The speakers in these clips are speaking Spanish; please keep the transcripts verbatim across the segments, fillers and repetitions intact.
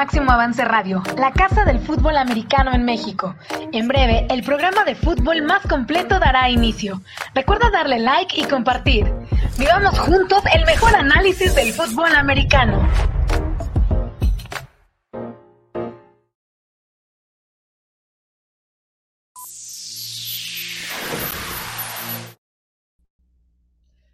Máximo Avance Radio, la casa del fútbol americano en México. En breve, el programa de fútbol más completo dará inicio. Recuerda darle like y compartir. Vivamos juntos el mejor análisis del fútbol americano.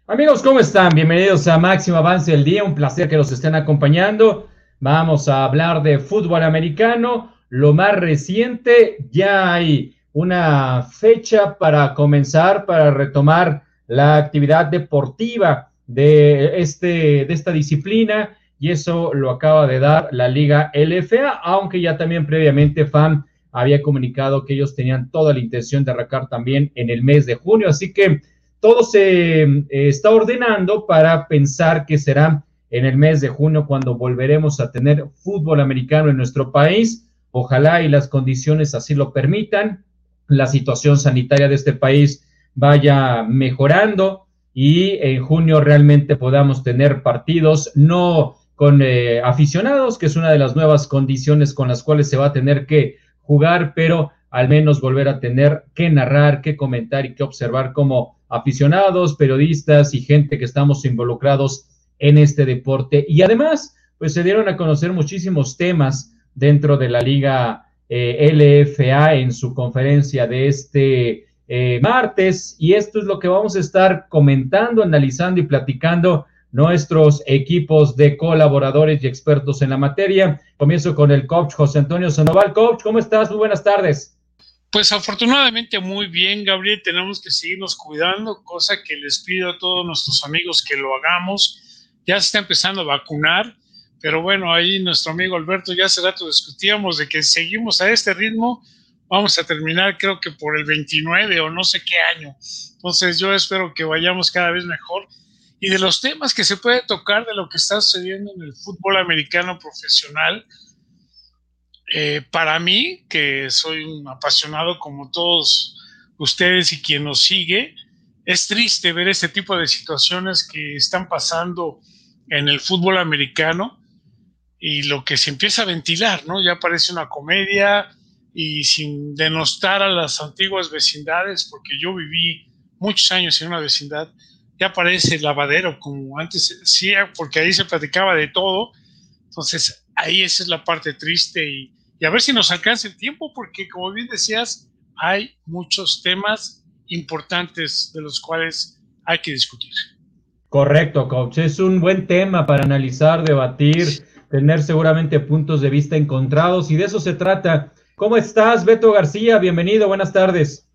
Amigos, ¿cómo están? Bienvenidos a Máximo Avance del Día, un placer que nos estén acompañando. Vamos a hablar de fútbol americano, lo más reciente. Ya hay una fecha para comenzar, para retomar la actividad deportiva de, este, de esta disciplina, y eso lo acaba de dar la Liga L F A, aunque ya también previamente FAM había comunicado que ellos tenían toda la intención de arrancar también en el mes de junio, así que todo se eh, está ordenando para pensar que será en el mes de junio cuando volveremos a tener fútbol americano en nuestro país. Ojalá y las condiciones así lo permitan, la situación sanitaria de este país vaya mejorando y en junio realmente podamos tener partidos, no con eh, aficionados, que es una de las nuevas condiciones con las cuales se va a tener que jugar, pero al menos volver a tener que narrar, que comentar y que observar como aficionados, periodistas y gente que estamos involucrados en este deporte. Y además, pues se dieron a conocer muchísimos temas dentro de la Liga eh, L F A en su conferencia de este eh, martes, y esto es lo que vamos a estar comentando, analizando y platicando nuestros equipos de colaboradores y expertos en la materia. Comienzo con el coach José Antonio Sandoval. Coach, ¿cómo estás? Muy buenas tardes. Pues afortunadamente muy bien, Gabriel, tenemos que seguirnos cuidando, cosa que les pido a todos nuestros amigos que lo hagamos. Ya se está empezando a vacunar, pero bueno, ahí nuestro amigo Alberto, ya hace rato discutíamos de que seguimos a este ritmo, vamos a terminar creo que por el veintinueve o no sé qué año. Entonces yo espero que vayamos cada vez mejor. Y de los temas que se puede tocar de lo que está sucediendo en el fútbol americano profesional, Eh, para mí, que soy un apasionado como todos ustedes y quien nos sigue, es triste ver este tipo de situaciones que están pasando en el fútbol americano y lo que se empieza a ventilar, ¿no? Ya parece una comedia, y sin denostar a las antiguas vecindades, porque yo viví muchos años en una vecindad, ya parece el lavadero, como antes decía, porque ahí se platicaba de todo. Entonces ahí esa es la parte triste, y Y a ver si nos alcanza el tiempo, porque como bien decías, hay muchos temas importantes de los cuales hay que discutir. Correcto, coach. Es un buen tema para analizar, debatir, sí, tener seguramente puntos de vista encontrados, y de eso se trata. ¿Cómo estás, Beto García? Bienvenido, buenas tardes.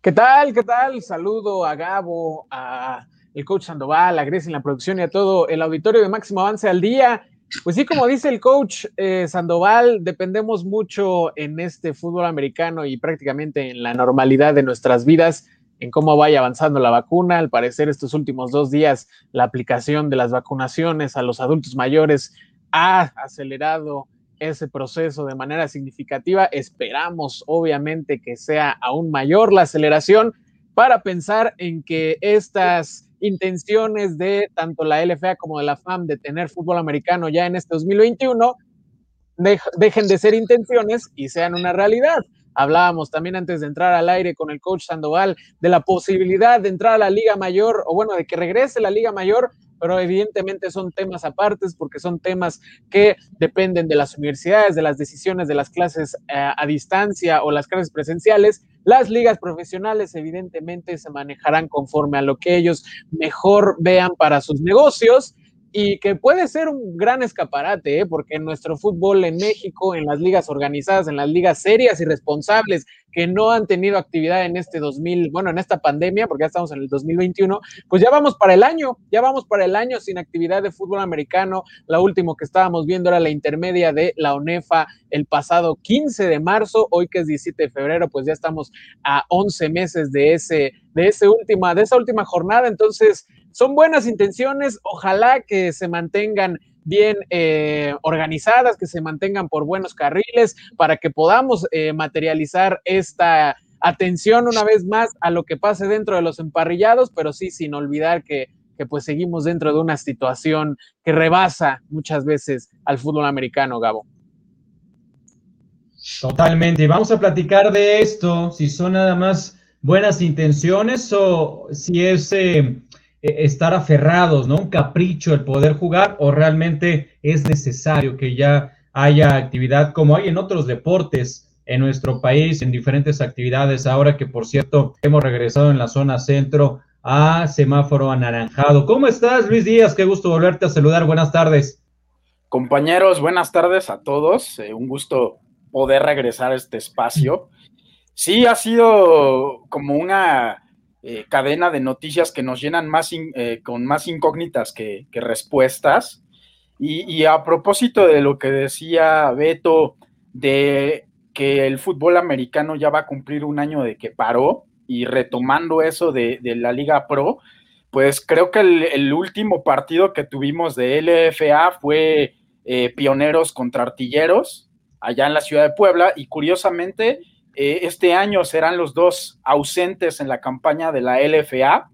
¿Qué tal? ¿Qué tal? Saludo a Gabo, a el coach Sandoval, a Grecia en la producción y a todo el auditorio de Máximo Avance al Día. Pues sí, como dice el coach eh, Sandoval, dependemos mucho en este fútbol americano y prácticamente en la normalidad de nuestras vidas, en cómo vaya avanzando la vacuna. Al parecer, estos últimos dos días, la aplicación de las vacunaciones a los adultos mayores ha acelerado ese proceso de manera significativa. Esperamos, obviamente, que sea aún mayor la aceleración para pensar en que estas intenciones de tanto la L F A como de la FAM de tener fútbol americano ya en este dos mil veintiuno de, dejen de ser intenciones y sean una realidad. Hablábamos también antes de entrar al aire con el coach Sandoval de la posibilidad de entrar a la Liga Mayor, o bueno, de que regrese la Liga Mayor, pero evidentemente son temas apartes, porque son temas que dependen de las universidades, de las decisiones de las clases eh, a distancia o las clases presenciales. Las ligas profesionales evidentemente se manejarán conforme a lo que ellos mejor vean para sus negocios, y que puede ser un gran escaparate, ¿eh? Porque en nuestro fútbol en México, en las ligas organizadas, en las ligas serias y responsables que no han tenido actividad en este dos mil, bueno, en esta pandemia, porque ya estamos en el dos mil veintiuno, pues ya vamos para el año, ya vamos para el año sin actividad de fútbol americano. La última que estábamos viendo era la intermedia de la ONEFA el pasado quince de marzo, hoy que es diecisiete de febrero, pues ya estamos a once meses de ese, de ese última, de esa última jornada. Entonces, son buenas intenciones, ojalá que se mantengan bien eh, organizadas, que se mantengan por buenos carriles, para que podamos eh, materializar esta atención una vez más a lo que pase dentro de los emparrillados, pero sí sin olvidar que que pues seguimos dentro de una situación que rebasa muchas veces al fútbol americano, Gabo. Totalmente, vamos a platicar de esto, si son nada más buenas intenciones o si es eh, estar aferrados, ¿no? Un capricho el poder jugar, o realmente es necesario que ya haya actividad como hay en otros deportes en nuestro país, en diferentes actividades, ahora que por cierto hemos regresado en la zona centro a semáforo anaranjado. ¿Cómo estás, Luis Díaz? Qué gusto volverte a saludar, buenas tardes. Compañeros, buenas tardes a todos, eh, un gusto poder regresar a este espacio. Sí, ha sido como una eh, cadena de noticias que nos llenan más in, eh, con más incógnitas que, que respuestas. Y, y a propósito de lo que decía Beto, de que el fútbol americano ya va a cumplir un año de que paró, y retomando eso de, de la Liga Pro, pues creo que el, el último partido que tuvimos de L F A fue eh, Pioneros contra Artilleros, allá en la ciudad de Puebla, y curiosamente eh, este año serán los dos ausentes en la campaña de la L F A.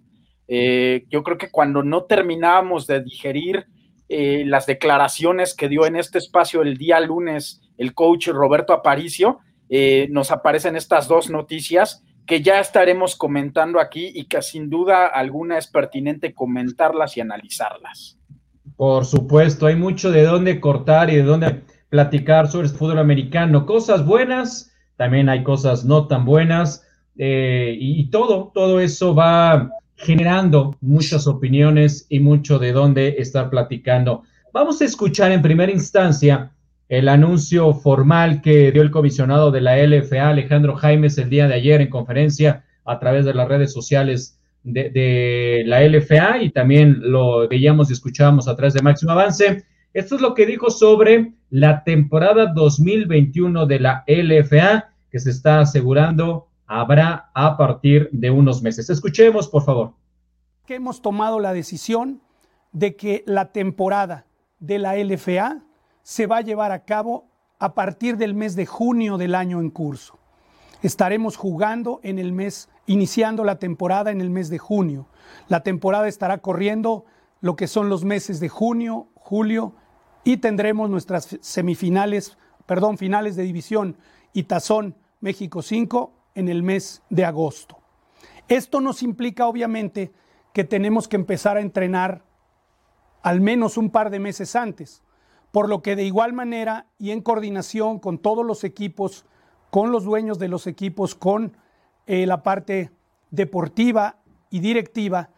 Eh, yo creo que cuando no terminábamos de digerir eh, las declaraciones que dio en este espacio el día lunes el coach Roberto Aparicio, eh, nos aparecen estas dos noticias que ya estaremos comentando aquí y que sin duda alguna es pertinente comentarlas y analizarlas. Por supuesto, hay mucho de dónde cortar y de dónde platicar sobre el fútbol americano, cosas buenas, también hay cosas no tan buenas, eh, y, y todo, todo eso va generando muchas opiniones y mucho de dónde estar platicando. Vamos a escuchar en primera instancia el anuncio formal que dio el comisionado de la L F A, Alejandro Jaimes, el día de ayer en conferencia a través de las redes sociales de, de la L F A, y también lo veíamos y escuchábamos a través de Máximo Avance. Esto es lo que dijo sobre la temporada dos mil veintiuno de la L F A, que se está asegurando habrá a partir de unos meses. Escuchemos, por favor. Que hemos tomado la decisión de que la temporada de la L F A se va a llevar a cabo a partir del mes de junio del año en curso. Estaremos jugando en el mes, iniciando la temporada en el mes de junio. La temporada estará corriendo lo que son los meses de junio, julio, y tendremos nuestras semifinales, perdón, finales de división y Tazón México cinco en el mes de agosto. Esto nos implica, obviamente, que tenemos que empezar a entrenar al menos un par de meses antes, por lo que de igual manera y en coordinación con todos los equipos, con los dueños de los equipos, con eh, la parte deportiva y directiva,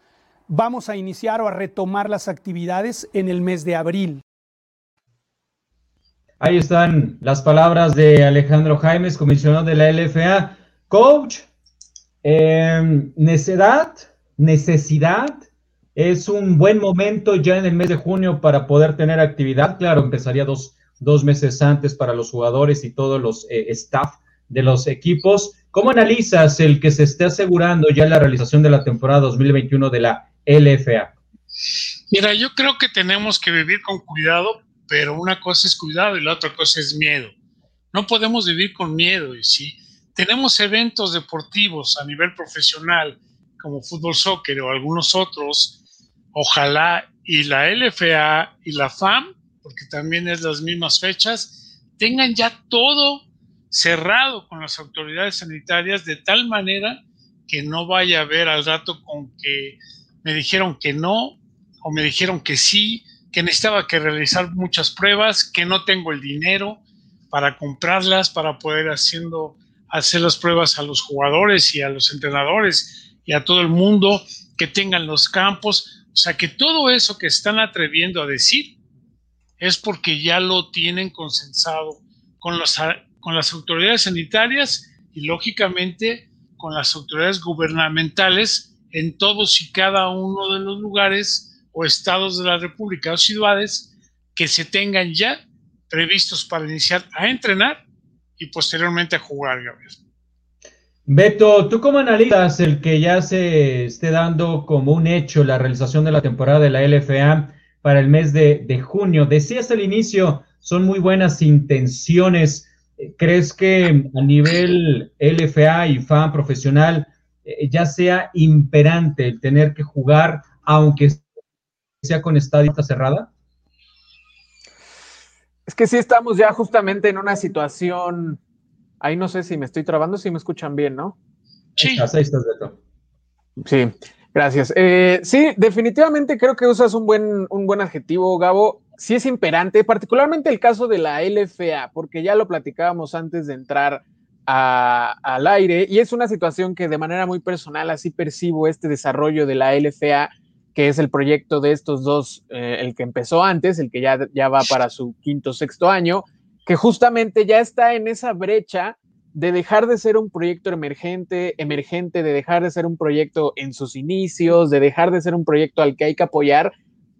vamos a iniciar o a retomar las actividades en el mes de abril. Ahí están las palabras de Alejandro Jaimes, comisionado de la L F A. Coach, eh, necesidad, necesidad, es un buen momento ya en el mes de junio para poder tener actividad. Claro, empezaría dos, dos meses antes para los jugadores y todos los eh, staff de los equipos. ¿Cómo analizas el que se esté asegurando ya la realización de la temporada dos mil veintiuno de la L F A? Mira, yo creo que tenemos que vivir con cuidado, pero una cosa es cuidado y la otra cosa es miedo. No podemos vivir con miedo. Y si tenemos eventos deportivos a nivel profesional, como fútbol, soccer o algunos otros, ojalá y la L F A y la F A M, porque también es las mismas fechas, tengan ya todo cerrado con las autoridades sanitarias, de tal manera que no vaya a haber al rato con que me dijeron que no o me dijeron que sí, que necesitaba que realizar muchas pruebas, que no tengo el dinero para comprarlas, para poder haciendo, hacer las pruebas a los jugadores y a los entrenadores y a todo el mundo, que tengan los campos. O sea, que todo eso que están atreviendo a decir es porque ya lo tienen consensado con, los, con las autoridades sanitarias y, lógicamente, con las autoridades gubernamentales en todos y cada uno de los lugares o estados de la república o ciudades que se tengan ya previstos para iniciar a entrenar y posteriormente a jugar, Gabriel. Beto, ¿tú cómo analizas el que ya se esté dando como un hecho la realización de la temporada de la L F A para el mes de, de junio? Decías al inicio, son muy buenas intenciones. ¿Crees que a nivel L F A y F A M profesional eh, ya sea imperante el tener que jugar, aunque sea con estadio cerrada? Es que sí estamos ya justamente en una situación... Ahí no sé si me estoy trabando, si me escuchan bien, ¿no? Sí. Ahí estás, Beto. Sí, gracias. Eh, sí, definitivamente creo que usas un buen, un buen adjetivo, Gabo. Sí es imperante, particularmente el caso de la L F A, porque ya lo platicábamos antes de entrar a, al aire, y es una situación que de manera muy personal así percibo este desarrollo de la L F A, que es el proyecto de estos dos, eh, el que empezó antes, el que ya, ya va para su quinto, sexto año, que justamente ya está en esa brecha de dejar de ser un proyecto emergente, emergente, de dejar de ser un proyecto en sus inicios, de dejar de ser un proyecto al que hay que apoyar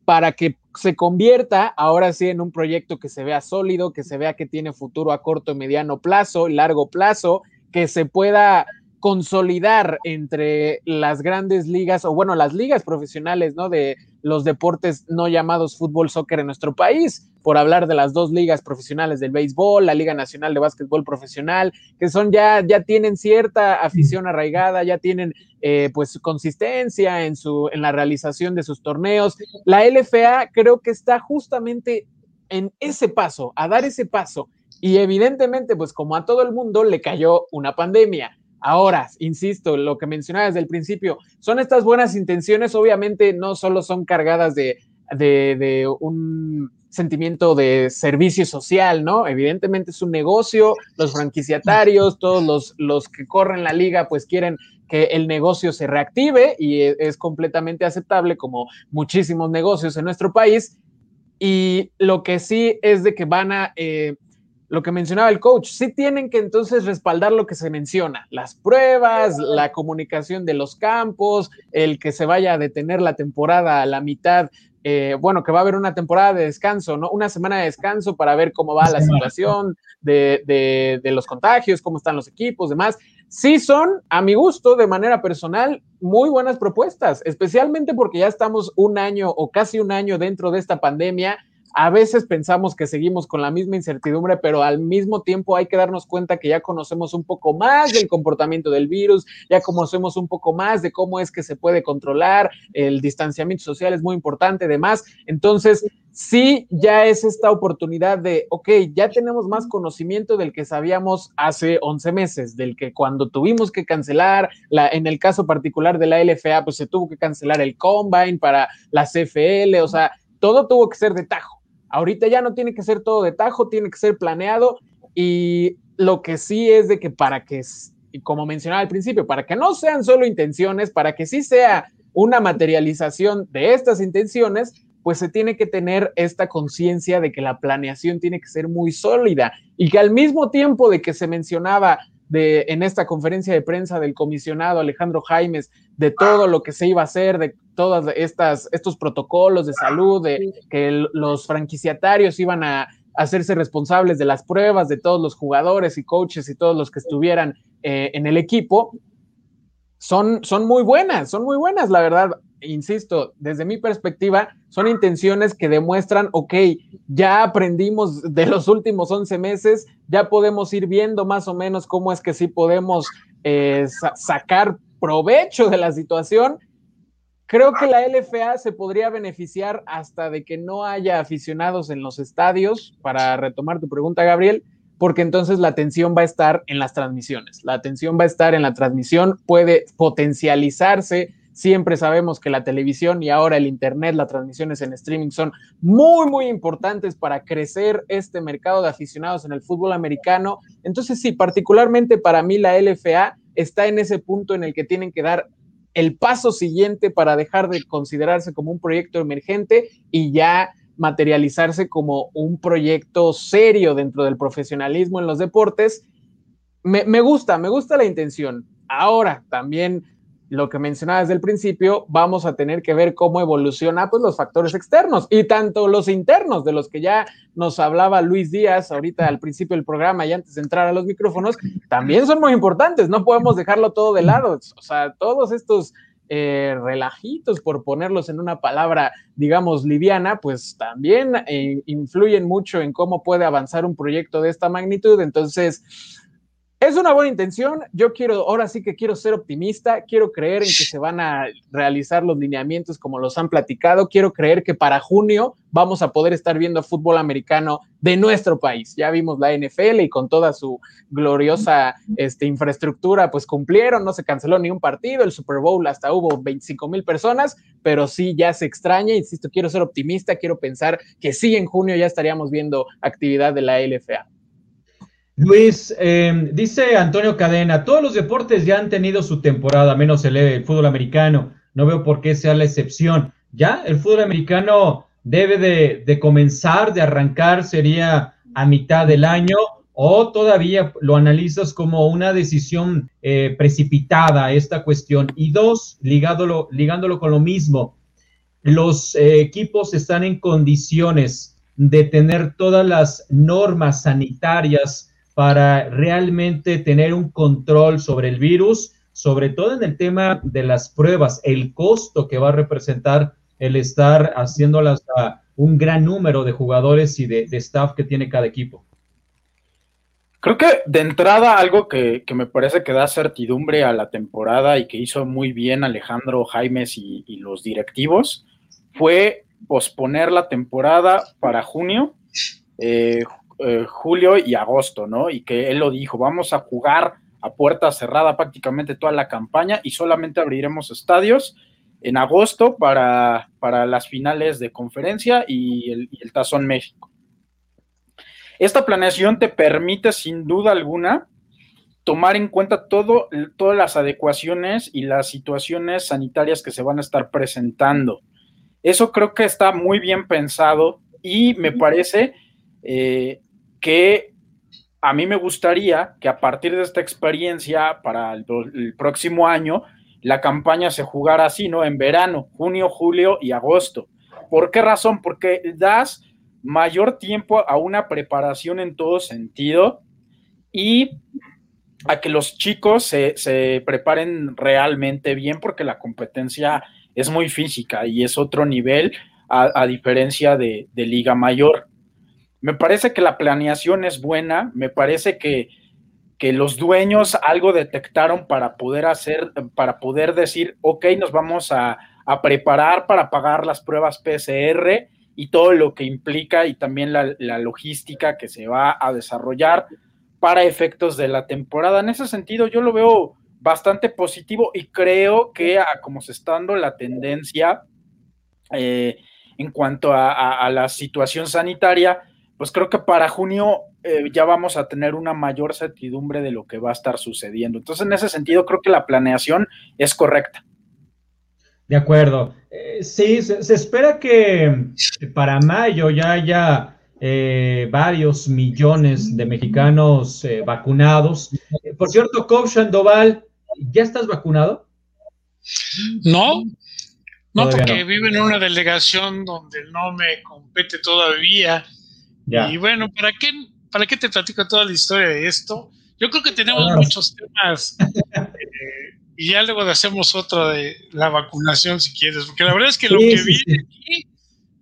para que se convierta ahora sí en un proyecto que se vea sólido, que se vea que tiene futuro a corto, mediano plazo, largo plazo, que se pueda consolidar entre las grandes ligas, o bueno, las ligas profesionales, ¿no?, de los deportes no llamados fútbol, soccer en nuestro país, por hablar de las dos ligas profesionales del béisbol, la Liga Nacional de Básquetbol Profesional, que son ya, ya tienen cierta afición arraigada, ya tienen eh, pues consistencia en, su, en la realización de sus torneos. La L F A creo que está justamente en ese paso, a dar ese paso, y evidentemente pues como a todo el mundo le cayó una pandemia. Ahora, insisto, lo que mencionaba desde el principio, son estas buenas intenciones, obviamente no solo son cargadas de, de, de un sentimiento de servicio social, ¿no? Evidentemente es un negocio, los franquiciatarios, todos los, los que corren la liga, pues quieren que el negocio se reactive y es completamente aceptable como muchísimos negocios en nuestro país. Y lo que sí es de que van a... Eh, lo que mencionaba el coach, sí tienen que entonces respaldar lo que se menciona, las pruebas, la comunicación de los campos, el que se vaya a detener la temporada a la mitad, eh, bueno, que va a haber una temporada de descanso, ¿no? Una semana de descanso para ver cómo va la situación de, de, de los contagios, cómo están los equipos, demás. Sí son, a mi gusto, de manera personal, muy buenas propuestas, especialmente porque ya estamos un año o casi un año dentro de esta pandemia. A veces pensamos que seguimos con la misma incertidumbre, pero al mismo tiempo hay que darnos cuenta que ya conocemos un poco más del comportamiento del virus, ya conocemos un poco más de cómo es que se puede controlar, el distanciamiento social es muy importante, además. Entonces, sí, ya es esta oportunidad de, ok, ya tenemos más conocimiento del que sabíamos hace once meses, del que cuando tuvimos que cancelar, la, en el caso particular de la L F A, pues se tuvo que cancelar el Combine para la C F L, o sea, todo tuvo que ser de tajo. Ahorita ya no tiene que ser todo de tajo, tiene que ser planeado, y lo que sí es de que para que, como mencionaba al principio, para que no sean solo intenciones, para que sí sea una materialización de estas intenciones, pues se tiene que tener esta conciencia de que la planeación tiene que ser muy sólida, y que al mismo tiempo de que se mencionaba de, en esta conferencia de prensa del comisionado Alejandro Jaimes, de todo lo que se iba a hacer, de todos estos protocolos de salud, de que el, los franquiciatarios iban a hacerse responsables de las pruebas de todos los jugadores y coaches y todos los que estuvieran eh, en el equipo, son, son muy buenas, son muy buenas, la verdad. Insisto, desde mi perspectiva, son intenciones que demuestran, ok, ya aprendimos de los últimos once meses, ya podemos ir viendo más o menos cómo es que sí podemos eh, sa- sacar provecho de la situación. Creo que la L F A se podría beneficiar hasta de que no haya aficionados en los estadios, para retomar tu pregunta, Gabriel, porque entonces la atención va a estar en las transmisiones, la atención va a estar en la transmisión, puede potencializarse. Siempre sabemos que la televisión y ahora el internet, las transmisiones en streaming son muy, muy importantes para crecer este mercado de aficionados en el fútbol americano. Entonces, sí, particularmente para mí la L F A está en ese punto en el que tienen que dar el paso siguiente para dejar de considerarse como un proyecto emergente y ya materializarse como un proyecto serio dentro del profesionalismo en los deportes. Me, me gusta, me gusta la intención. Ahora también... lo que mencionaba desde el principio, vamos a tener que ver cómo evoluciona pues, los factores externos y tanto los internos, de los que ya nos hablaba Luis Díaz ahorita al principio del programa y antes de entrar a los micrófonos, también son muy importantes, no podemos dejarlo todo de lado. O sea, todos estos eh, relajitos, por ponerlos en una palabra, digamos, liviana, pues también eh, influyen mucho en cómo puede avanzar un proyecto de esta magnitud. Entonces... Es una buena intención. Yo quiero, ahora sí que quiero ser optimista, quiero creer en que se van a realizar los lineamientos como los han platicado, quiero creer que para junio vamos a poder estar viendo fútbol americano de nuestro país. Ya vimos la N F L y con toda su gloriosa este, infraestructura, pues cumplieron, no se canceló ni un partido, el Super Bowl hasta hubo veinticinco mil personas, pero sí ya se extraña, insisto, quiero ser optimista, quiero pensar que sí en junio ya estaríamos viendo actividad de la L F A. Luis, eh, dice Antonio Cadena, todos los deportes ya han tenido su temporada, menos el, el fútbol americano, no veo por qué sea la excepción. Ya el fútbol americano debe de, de comenzar, de arrancar, sería a mitad del año, o todavía lo analizas como una decisión eh, precipitada esta cuestión. Y dos, ligándolo, ligándolo con lo mismo, los eh, equipos están en condiciones de tener todas las normas sanitarias para realmente tener un control sobre el virus, sobre todo en el tema de las pruebas, el costo que va a representar el estar haciéndolas a un gran número de jugadores y de, de staff que tiene cada equipo. Creo que de entrada algo que, que me parece que da certidumbre a la temporada y que hizo muy bien Alejandro Jaimes y, y los directivos fue posponer la temporada para junio, eh, Eh, julio y agosto, ¿no? Y que él lo dijo, vamos a jugar a puerta cerrada prácticamente toda la campaña y solamente abriremos estadios en agosto para, para las finales de conferencia y el, y el Tazón México. Esta planeación te permite sin duda alguna tomar en cuenta todo, todas las adecuaciones y las situaciones sanitarias que se van a estar presentando. Eso creo que está muy bien pensado y me parece Eh, que a mí me gustaría que a partir de esta experiencia para el, el próximo año la campaña se jugara así, ¿no? En verano, junio, julio y agosto. ¿Por qué razón? Porque das mayor tiempo a una preparación en todo sentido y a que los chicos se, se preparen realmente bien porque la competencia es muy física y es otro nivel a, a diferencia de, de Liga Mayor. Me parece que la planeación es buena, me parece que, que los dueños algo detectaron para poder hacer, para poder decir, ok, nos vamos a, a preparar para pagar las pruebas P C R y todo lo que implica y también la, la logística que se va a desarrollar para efectos de la temporada. En ese sentido, yo lo veo bastante positivo y creo que a, como se está dando la tendencia eh, en cuanto a, a, a la situación sanitaria, pues creo que para junio eh, ya vamos a tener una mayor certidumbre de lo que va a estar sucediendo. Entonces, en ese sentido, creo que la planeación es correcta. De acuerdo. Eh, sí, se, se espera que para mayo ya haya eh, varios millones de mexicanos eh, vacunados. Por cierto, coach Sandoval, ¿ya estás vacunado? No, no, todavía porque no. Vivo en una delegación donde no me compete todavía. Ya. Y bueno, ¿para qué, ¿para qué te platico toda la historia de esto? Yo creo que tenemos claro. muchos temas eh, y ya luego hacemos otra de la vacunación si quieres, porque la verdad es que sí, lo que sí, viene sí. aquí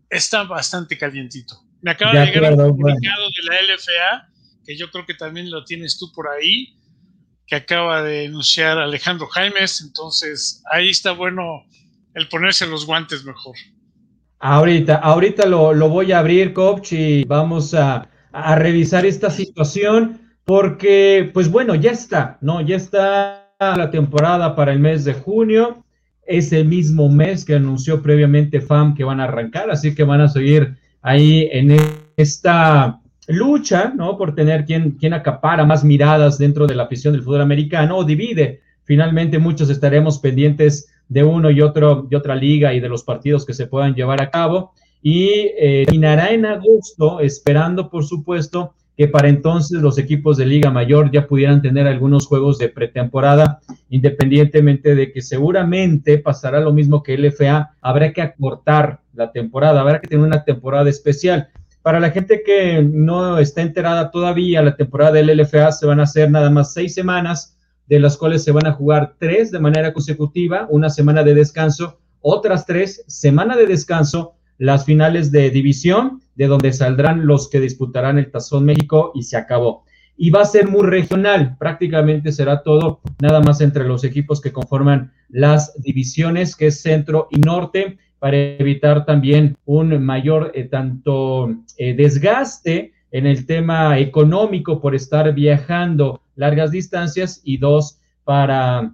está bastante calientito. Me acaba ya de llegar acuerdo, un comunicado bueno. de la L F A, que yo creo que también lo tienes tú por ahí, que acaba de anunciar Alejandro Jaimes, entonces ahí está bueno el ponerse los guantes mejor. Ahorita, ahorita lo, lo voy a abrir, coach, y vamos a, a revisar esta situación porque, pues bueno, ya está, ¿no? Ya está la temporada para el mes de junio, es el mismo mes que anunció previamente FAM que van a arrancar, así que van a seguir ahí en esta lucha, ¿no? Por tener quien, quien acapara más miradas dentro de la afición del fútbol americano o divide. Finalmente muchos estaremos pendientes de uno y otro y otra liga y de los partidos que se puedan llevar a cabo y eh, terminará en agosto, esperando por supuesto que para entonces los equipos de Liga Mayor ya pudieran tener algunos juegos de pretemporada, independientemente de que seguramente pasará lo mismo que L F A, habrá que acortar la temporada, habrá que tener una temporada especial. Para la gente que no está enterada todavía, la temporada del L F A se van a hacer nada más seis semanas, de las cuales se van a jugar tres de manera consecutiva, una semana de descanso, otras tres, semana de descanso, las finales de división, de donde saldrán los que disputarán el Tazón México y se acabó. y va a ser muy regional, prácticamente será todo nada más entre los equipos que conforman las divisiones, que es centro y norte, para evitar también un mayor eh, tanto eh, desgaste en el tema económico por estar viajando largas distancias, y dos, para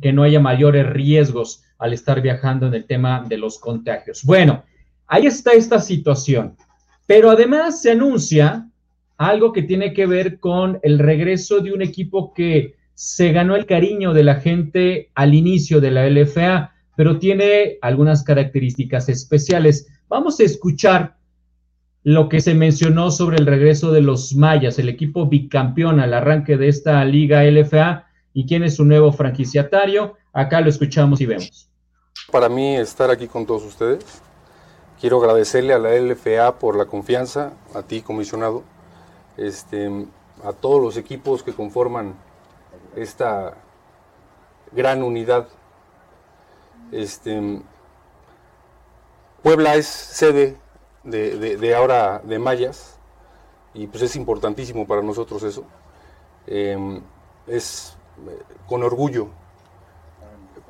que no haya mayores riesgos al estar viajando en el tema de los contagios. Bueno, ahí está esta situación, pero además se anuncia algo que tiene que ver con el regreso de un equipo que se ganó el cariño de la gente al inicio de la L F A, pero tiene algunas características especiales. Vamos a escuchar lo que se mencionó sobre el regreso de los Mayas, el equipo bicampeón al arranque de esta Liga L F A, y quién es su nuevo franquiciatario. Acá lo escuchamos y vemos. Para mí estar aquí con todos ustedes, quiero agradecerle a la L F A por la confianza, a ti comisionado, este, a todos los equipos que conforman esta gran unidad. Este, Puebla es sede De, de, de ahora de Mayas, y pues es importantísimo para nosotros eso. Eh, es eh, con orgullo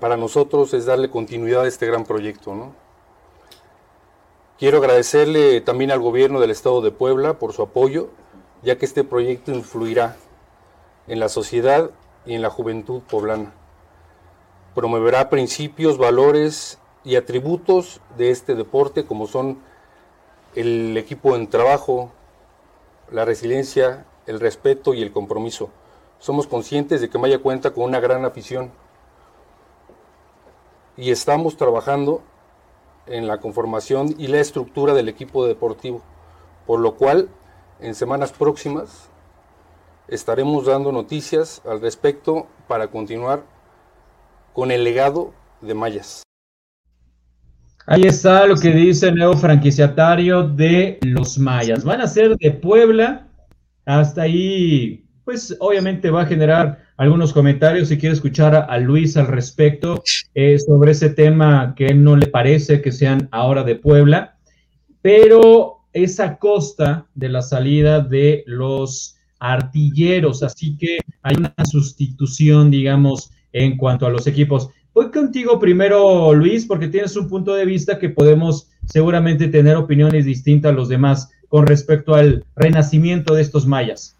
para nosotros, es darle continuidad a este gran proyecto, ¿no? Quiero agradecerle también al gobierno del estado de Puebla por su apoyo, ya que este proyecto influirá en la sociedad y en la juventud poblana, promoverá principios, valores y atributos de este deporte, como son el equipo en trabajo, la resiliencia, el respeto y el compromiso. Somos conscientes de que Maya cuenta con una gran afición y estamos trabajando en la conformación y la estructura del equipo deportivo, por lo cual en semanas próximas estaremos dando noticias al respecto para continuar con el legado de Mayas. Ahí está lo que dice el nuevo franquiciatario de los Mayas. Van a ser de Puebla. Hasta ahí, pues obviamente va a generar algunos comentarios. Si quiere escuchar a Luis al respecto eh, sobre ese tema, que no le parece que sean ahora de Puebla, pero es a costa de la salida de los Artilleros. Así que hay una sustitución, digamos, en cuanto a los equipos. Voy contigo primero, Luis, porque tienes un punto de vista que podemos seguramente tener opiniones distintas a los demás con respecto al renacimiento de estos Mayas.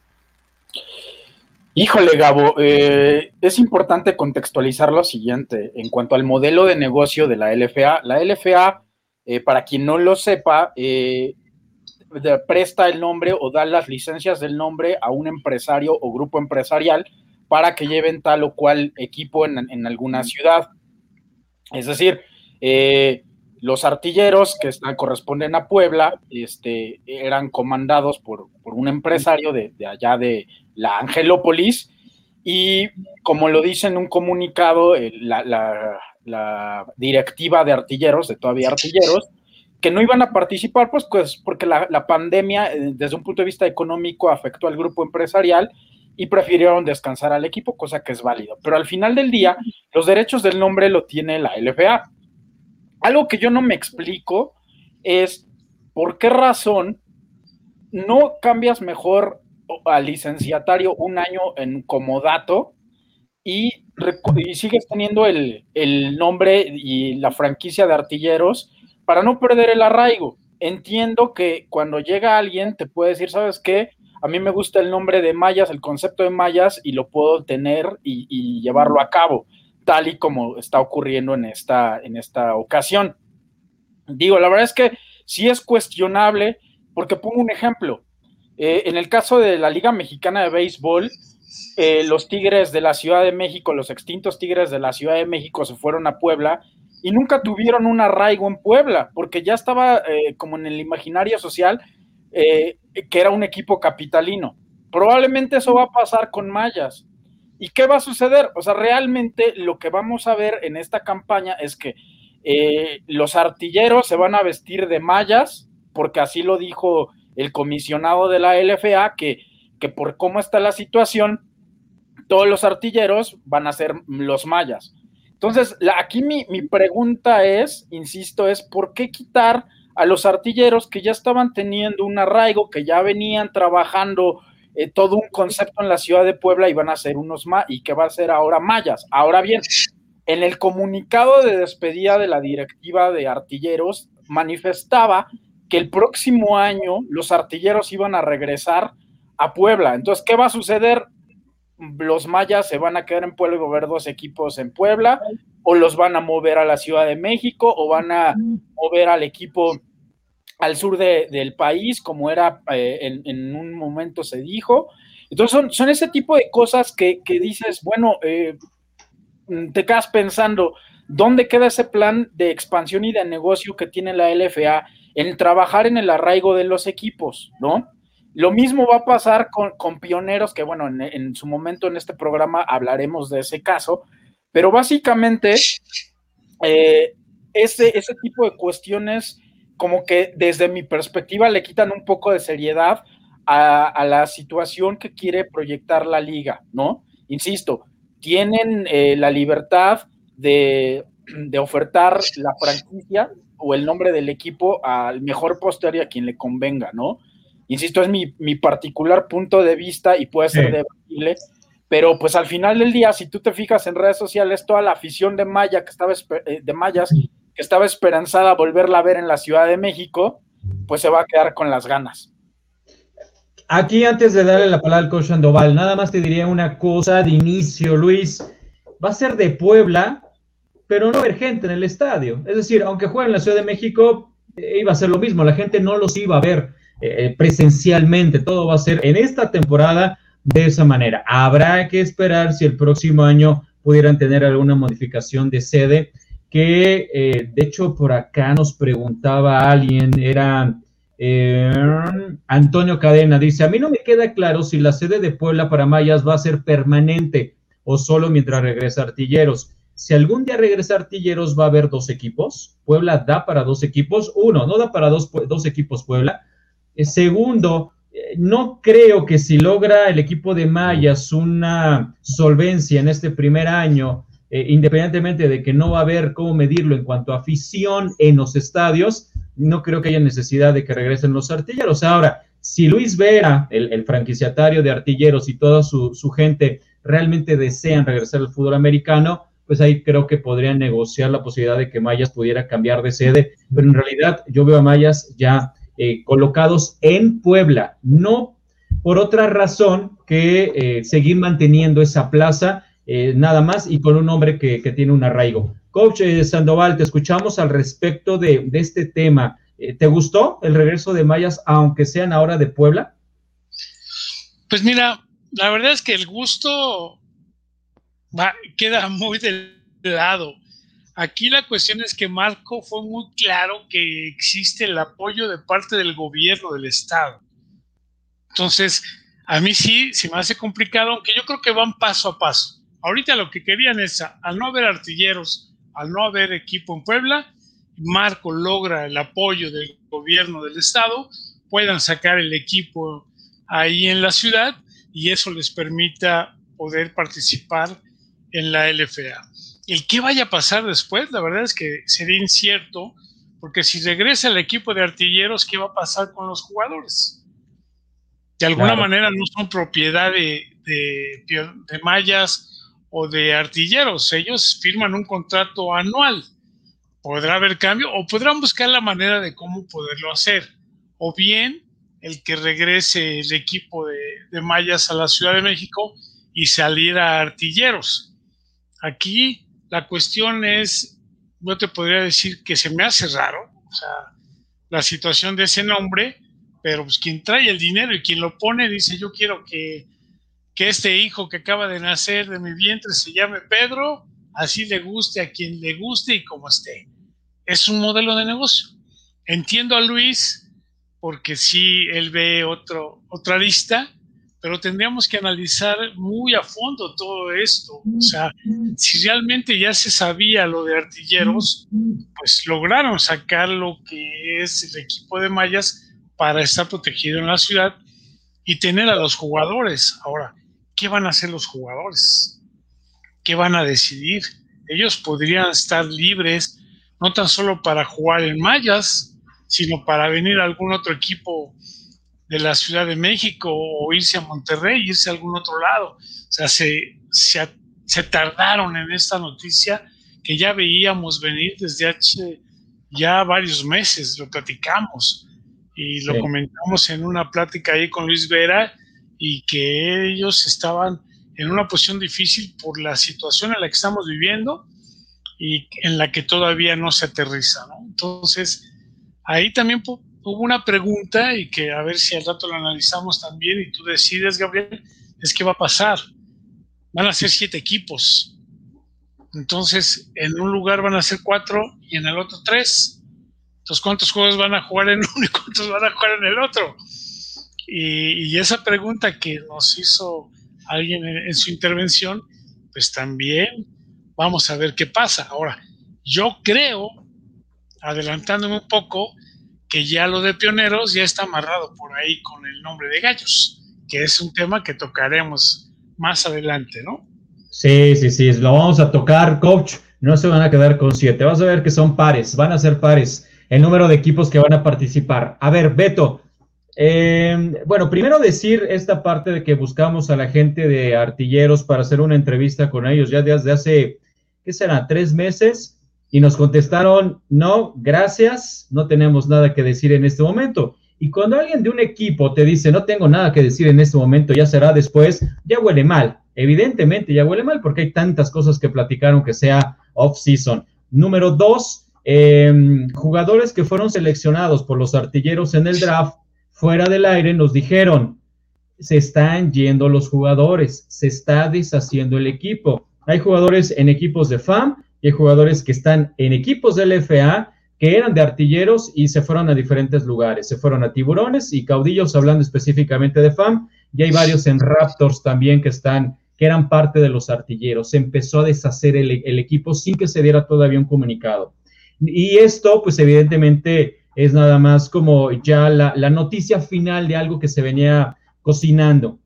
Híjole, Gabo, eh, es importante contextualizar lo siguiente. En cuanto al modelo de negocio de la L F A, la L F A, eh, para quien no lo sepa, eh, presta el nombre o da las licencias del nombre a un empresario o grupo empresarial para que lleven tal o cual equipo en, en alguna ciudad. Es decir, eh, los Artilleros, que están, corresponden a Puebla, este, eran comandados por, por un empresario de, de allá de la Angelópolis, y como lo dice en un comunicado eh, la, la, la directiva de Artilleros, de todavía Artilleros, que no iban a participar, pues, pues porque la, la pandemia, eh, desde un punto de vista económico, afectó al grupo empresarial, y prefirieron descansar al equipo, cosa que es válido. Pero al final del día, los derechos del nombre lo tiene la L F A. Algo que yo no me explico es por qué razón no cambias mejor al licenciatario un año en comodato y, y sigues teniendo el, el nombre y la franquicia de Artilleros para no perder el arraigo. Entiendo que cuando llega alguien te puede decir, ¿sabes qué? A mí me gusta el nombre de Mayas, el concepto de Mayas, y lo puedo tener y, y llevarlo a cabo, tal y como está ocurriendo en esta, en esta ocasión. Digo, la verdad es que sí es cuestionable, porque pongo un ejemplo. Eh, en el caso de la Liga Mexicana de Béisbol, eh, los Tigres de la Ciudad de México, los extintos Tigres de la Ciudad de México se fueron a Puebla y nunca tuvieron un arraigo en Puebla, porque ya estaba eh, como en el imaginario social, Eh, que era un equipo capitalino. Probablemente eso va a pasar con Mayas. ¿Y qué va a suceder? O sea, realmente lo que vamos a ver en esta campaña es que eh, los Artilleros se van a vestir de Mayas, porque así lo dijo el comisionado de la L F A, que, que por cómo está la situación, todos los Artilleros van a ser los Mayas. Entonces, la, aquí mi, mi pregunta es, insisto, es ¿por qué quitar a los Artilleros, que ya estaban teniendo un arraigo, que ya venían trabajando eh, todo un concepto en la ciudad de Puebla y van a ser unos más, y que va a ser ahora mayas. Ahora bien, en el comunicado de despedida de la directiva de Artilleros manifestaba que el próximo año los Artilleros iban a regresar a Puebla. Entonces, ¿qué va a suceder? ¿Los mayas se van a quedar en Puebla y va a haber dos equipos en Puebla? ¿O los van a mover a la Ciudad de México? ¿O van a mover al equipo al sur de, del país, como era eh, en, en un momento se dijo? Entonces son, son ese tipo de cosas que, que dices, bueno, eh, te quedas pensando, ¿dónde queda ese plan de expansión y de negocio que tiene la L F A en trabajar en el arraigo de los equipos, ¿no? Lo mismo va a pasar con, con Pioneros, que bueno, en, en su momento en este programa hablaremos de ese caso, pero básicamente eh, ese, ese tipo de cuestiones como que desde mi perspectiva le quitan un poco de seriedad a, a la situación que quiere proyectar la liga, ¿no? Insisto, tienen eh, la libertad de, de ofertar la franquicia o el nombre del equipo al mejor postor y a quien le convenga, ¿no? Insisto, es mi, mi particular punto de vista y puede ser sí. debatible, pero pues al final del día, si tú te fijas en redes sociales, toda la afición de Maya que estaba de Mayas que estaba esperanzada volverla a ver en la Ciudad de México, pues se va a quedar con las ganas. Aquí, antes de darle la palabra al coach Sandoval, nada más te diría una cosa de inicio, Luis. Va a ser de Puebla, pero no haber gente en el estadio. Es decir, aunque juegue en la Ciudad de México, eh, iba a ser lo mismo. La gente no los iba a ver eh, presencialmente. Todo va a ser en esta temporada de esa manera. Habrá que esperar si el próximo año pudieran tener alguna modificación de sede, que eh, de hecho por acá nos preguntaba alguien, era eh, Antonio Cadena, dice, a mí no me queda claro si la sede de Puebla para Mayas va a ser permanente o solo mientras regresa Artilleros. Si algún día regresa Artilleros, ¿va a haber dos equipos? Puebla da para dos equipos, uno, no da para dos, dos equipos Puebla. Eh, segundo, eh, no creo que si logra el equipo de Mayas una solvencia en este primer año, Eh, independientemente de que no va a haber cómo medirlo en cuanto a afición en los estadios, no creo que haya necesidad de que regresen los Artilleros. Ahora, si Luis Vera, el, el franquiciatario de Artilleros y toda su, su gente realmente desean regresar al fútbol americano, pues ahí creo que podrían negociar la posibilidad de que Mayas pudiera cambiar de sede, pero en realidad yo veo a Mayas ya eh, colocados en Puebla, no por otra razón que eh, seguir manteniendo esa plaza, Eh, nada más, y con un hombre que, que tiene un arraigo. Coach eh, Sandoval, te escuchamos al respecto de, de este tema. Eh, ¿Te gustó el regreso de Mayas, aunque sean ahora de Puebla? Pues mira, la verdad es que el gusto va, queda muy de lado. Aquí la cuestión es que Marco fue muy claro que existe el apoyo de parte del gobierno del estado. Entonces, a mí sí se me hace complicado, aunque yo creo que van paso a paso. Ahorita lo que querían es, al no haber Artilleros, al no haber equipo en Puebla, Marco logra el apoyo del gobierno del estado, puedan sacar el equipo ahí en la ciudad y eso les permita poder participar en la L F A. El qué vaya a pasar después, la verdad es que sería incierto, porque si regresa el equipo de Artilleros, ¿qué va a pasar con los jugadores? De alguna claro. manera no son propiedad de, de, de Mayas o de Artilleros, ellos firman un contrato anual, podrá haber cambio o podrán buscar la manera de cómo poderlo hacer, o bien el que regrese el equipo de, de Mayas a la Ciudad de México y salir a Artilleros. Aquí la cuestión es, yo te podría decir que se me hace raro, o sea, la situación de ese nombre, pero pues quien trae el dinero y quien lo pone dice yo quiero que que este hijo que acaba de nacer de mi vientre se llame Pedro, así le guste a quien le guste y como esté. Es un modelo de negocio. Entiendo a Luis, porque sí, él ve otro, otra lista, pero tendríamos que analizar muy a fondo todo esto. O sea, si realmente ya se sabía lo de Artilleros, pues lograron sacar lo que es el equipo de Mayas para estar protegido en la ciudad y tener a los jugadores. Ahora, ¿qué van a hacer los jugadores? ¿Qué van a decidir? Ellos podrían estar libres, no tan solo para jugar en Mayas, sino para venir a algún otro equipo de la Ciudad de México o irse a Monterrey, irse a algún otro lado. O sea, se, se, se tardaron en esta noticia que ya veíamos venir desde hace ya varios meses, lo platicamos y lo sí. comentamos en una plática ahí con Luis Vera, y que ellos estaban en una posición difícil por la situación en la que estamos viviendo y en la que todavía no se aterriza, ¿no? Entonces, ahí también hubo una pregunta, y que a ver si al rato la analizamos también y tú decides, Gabriel, es qué va a pasar. Van a ser siete equipos. Entonces, en un lugar van a ser cuatro y en el otro tres. Entonces, ¿cuántos juegos van a jugar en uno y cuántos van a jugar en el otro? Y, y esa pregunta que nos hizo alguien en, en su intervención, pues también vamos a ver qué pasa. Ahora, yo creo, adelantándome un poco, que ya lo de Pioneros ya está amarrado por ahí con el nombre de Gallos, que es un tema que tocaremos más adelante, ¿no? Sí, sí, sí, lo vamos a tocar, coach. No se van a quedar con siete, vas a ver que son pares, van a ser pares el número de equipos que van a participar. A ver, Beto, Eh, bueno, primero decir esta parte de que buscamos a la gente de Artilleros para hacer una entrevista con ellos ya desde hace, ¿qué será?, tres meses, y nos contestaron, no, gracias, no tenemos nada que decir en este momento. Y cuando alguien de un equipo te dice, no tengo nada que decir en este momento, ya será después, ya huele mal, evidentemente ya huele mal, porque hay tantas cosas que platicaron que sea off-season. Número dos, eh, jugadores que fueron seleccionados por los Artilleros en el draft, fuera del aire nos dijeron, se están yendo los jugadores, se está deshaciendo el equipo. Hay jugadores en equipos de FAM y hay jugadores que están en equipos de L F A que eran de Artilleros y se fueron a diferentes lugares. Se fueron a Tiburones y Caudillos, hablando específicamente de FAM, y hay varios en Raptors también que están, que eran parte de los Artilleros. Se empezó a deshacer el, el equipo sin que se diera todavía un comunicado. Y esto, pues evidentemente, es nada más como ya la, la noticia final de algo que se venía cocinando.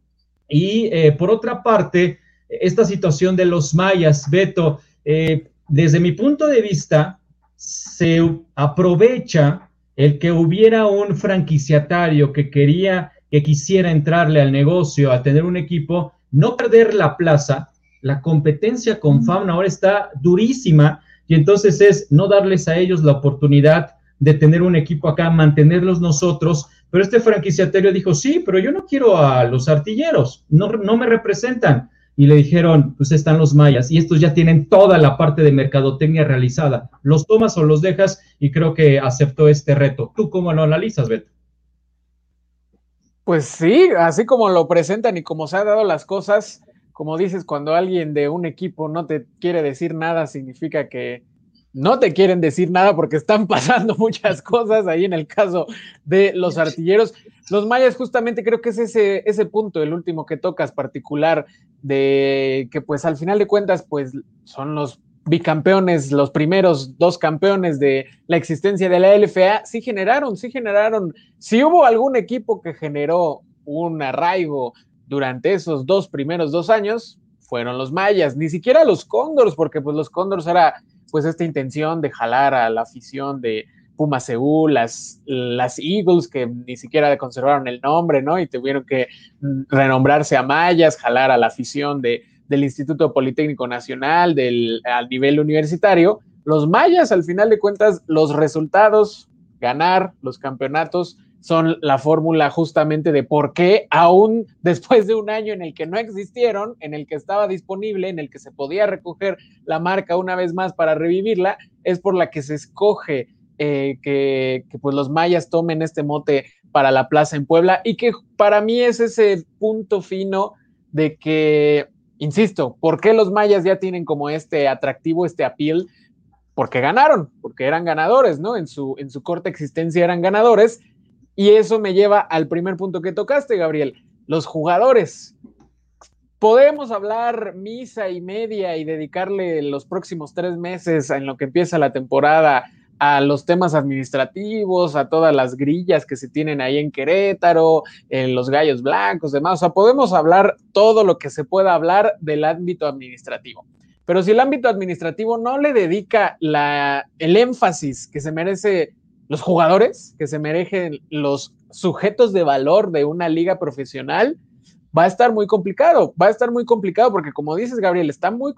Y eh, por otra parte, esta situación de los mayas, Beto, eh, desde mi punto de vista, se aprovecha el que hubiera un franquiciatario que quería, que quisiera entrarle al negocio, a tener un equipo, no perder la plaza. La competencia con FAM ahora está durísima, y entonces es no darles a ellos la oportunidad de tener un equipo acá, mantenerlos nosotros, pero este franquiciatario dijo, sí, pero yo no quiero a los Artilleros, no, no me representan, y le dijeron, pues están los mayas, y estos ya tienen toda la parte de mercadotecnia realizada, los tomas o los dejas, y creo que aceptó este reto. ¿Tú cómo lo analizas, Beto? Pues sí, así como lo presentan y como se han dado las cosas, como dices, cuando alguien de un equipo no te quiere decir nada, significa que no te quieren decir nada porque están pasando muchas cosas ahí en el caso de los Artilleros. Los mayas, justamente creo que es ese, ese punto, el último que tocas particular, de que pues al final de cuentas pues son los bicampeones, los primeros dos campeones de la existencia de la L F A. Sí generaron, sí generaron, sí hubo algún equipo que generó un arraigo durante esos dos primeros dos años, fueron los mayas, ni siquiera los cóndors, porque pues los cóndors era pues esta intención de jalar a la afición de Puma Seúl, las, las Eagles, que ni siquiera conservaron el nombre, ¿no? Y tuvieron que renombrarse a mayas, jalar a la afición de, del Instituto Politécnico Nacional, del, al nivel universitario. Los mayas, al final de cuentas, los resultados, ganar los campeonatos, son la fórmula justamente de por qué aún después de un año en el que no existieron, en el que estaba disponible, en el que se podía recoger la marca una vez más para revivirla, es por la que se escoge eh, que, que pues los mayas tomen este mote para la plaza en Puebla, y que para mí es ese punto fino de que, insisto, ¿por qué los mayas ya tienen como este atractivo, este appeal? Porque ganaron, porque eran ganadores, ¿no? En su, en su corta existencia eran ganadores. Y eso me lleva al primer punto que tocaste, Gabriel. Los jugadores. Podemos hablar misa y media y dedicarle los próximos tres meses en lo que empieza la temporada a los temas administrativos, a todas las grillas que se tienen ahí en Querétaro, en los Gallos Blancos, demás. O sea, podemos hablar todo lo que se pueda hablar del ámbito administrativo. Pero si el ámbito administrativo no le dedica la, el énfasis que se merece los jugadores, que se merecen los sujetos de valor de una liga profesional, va a estar muy complicado, va a estar muy complicado porque, como dices, Gabriel, está muy,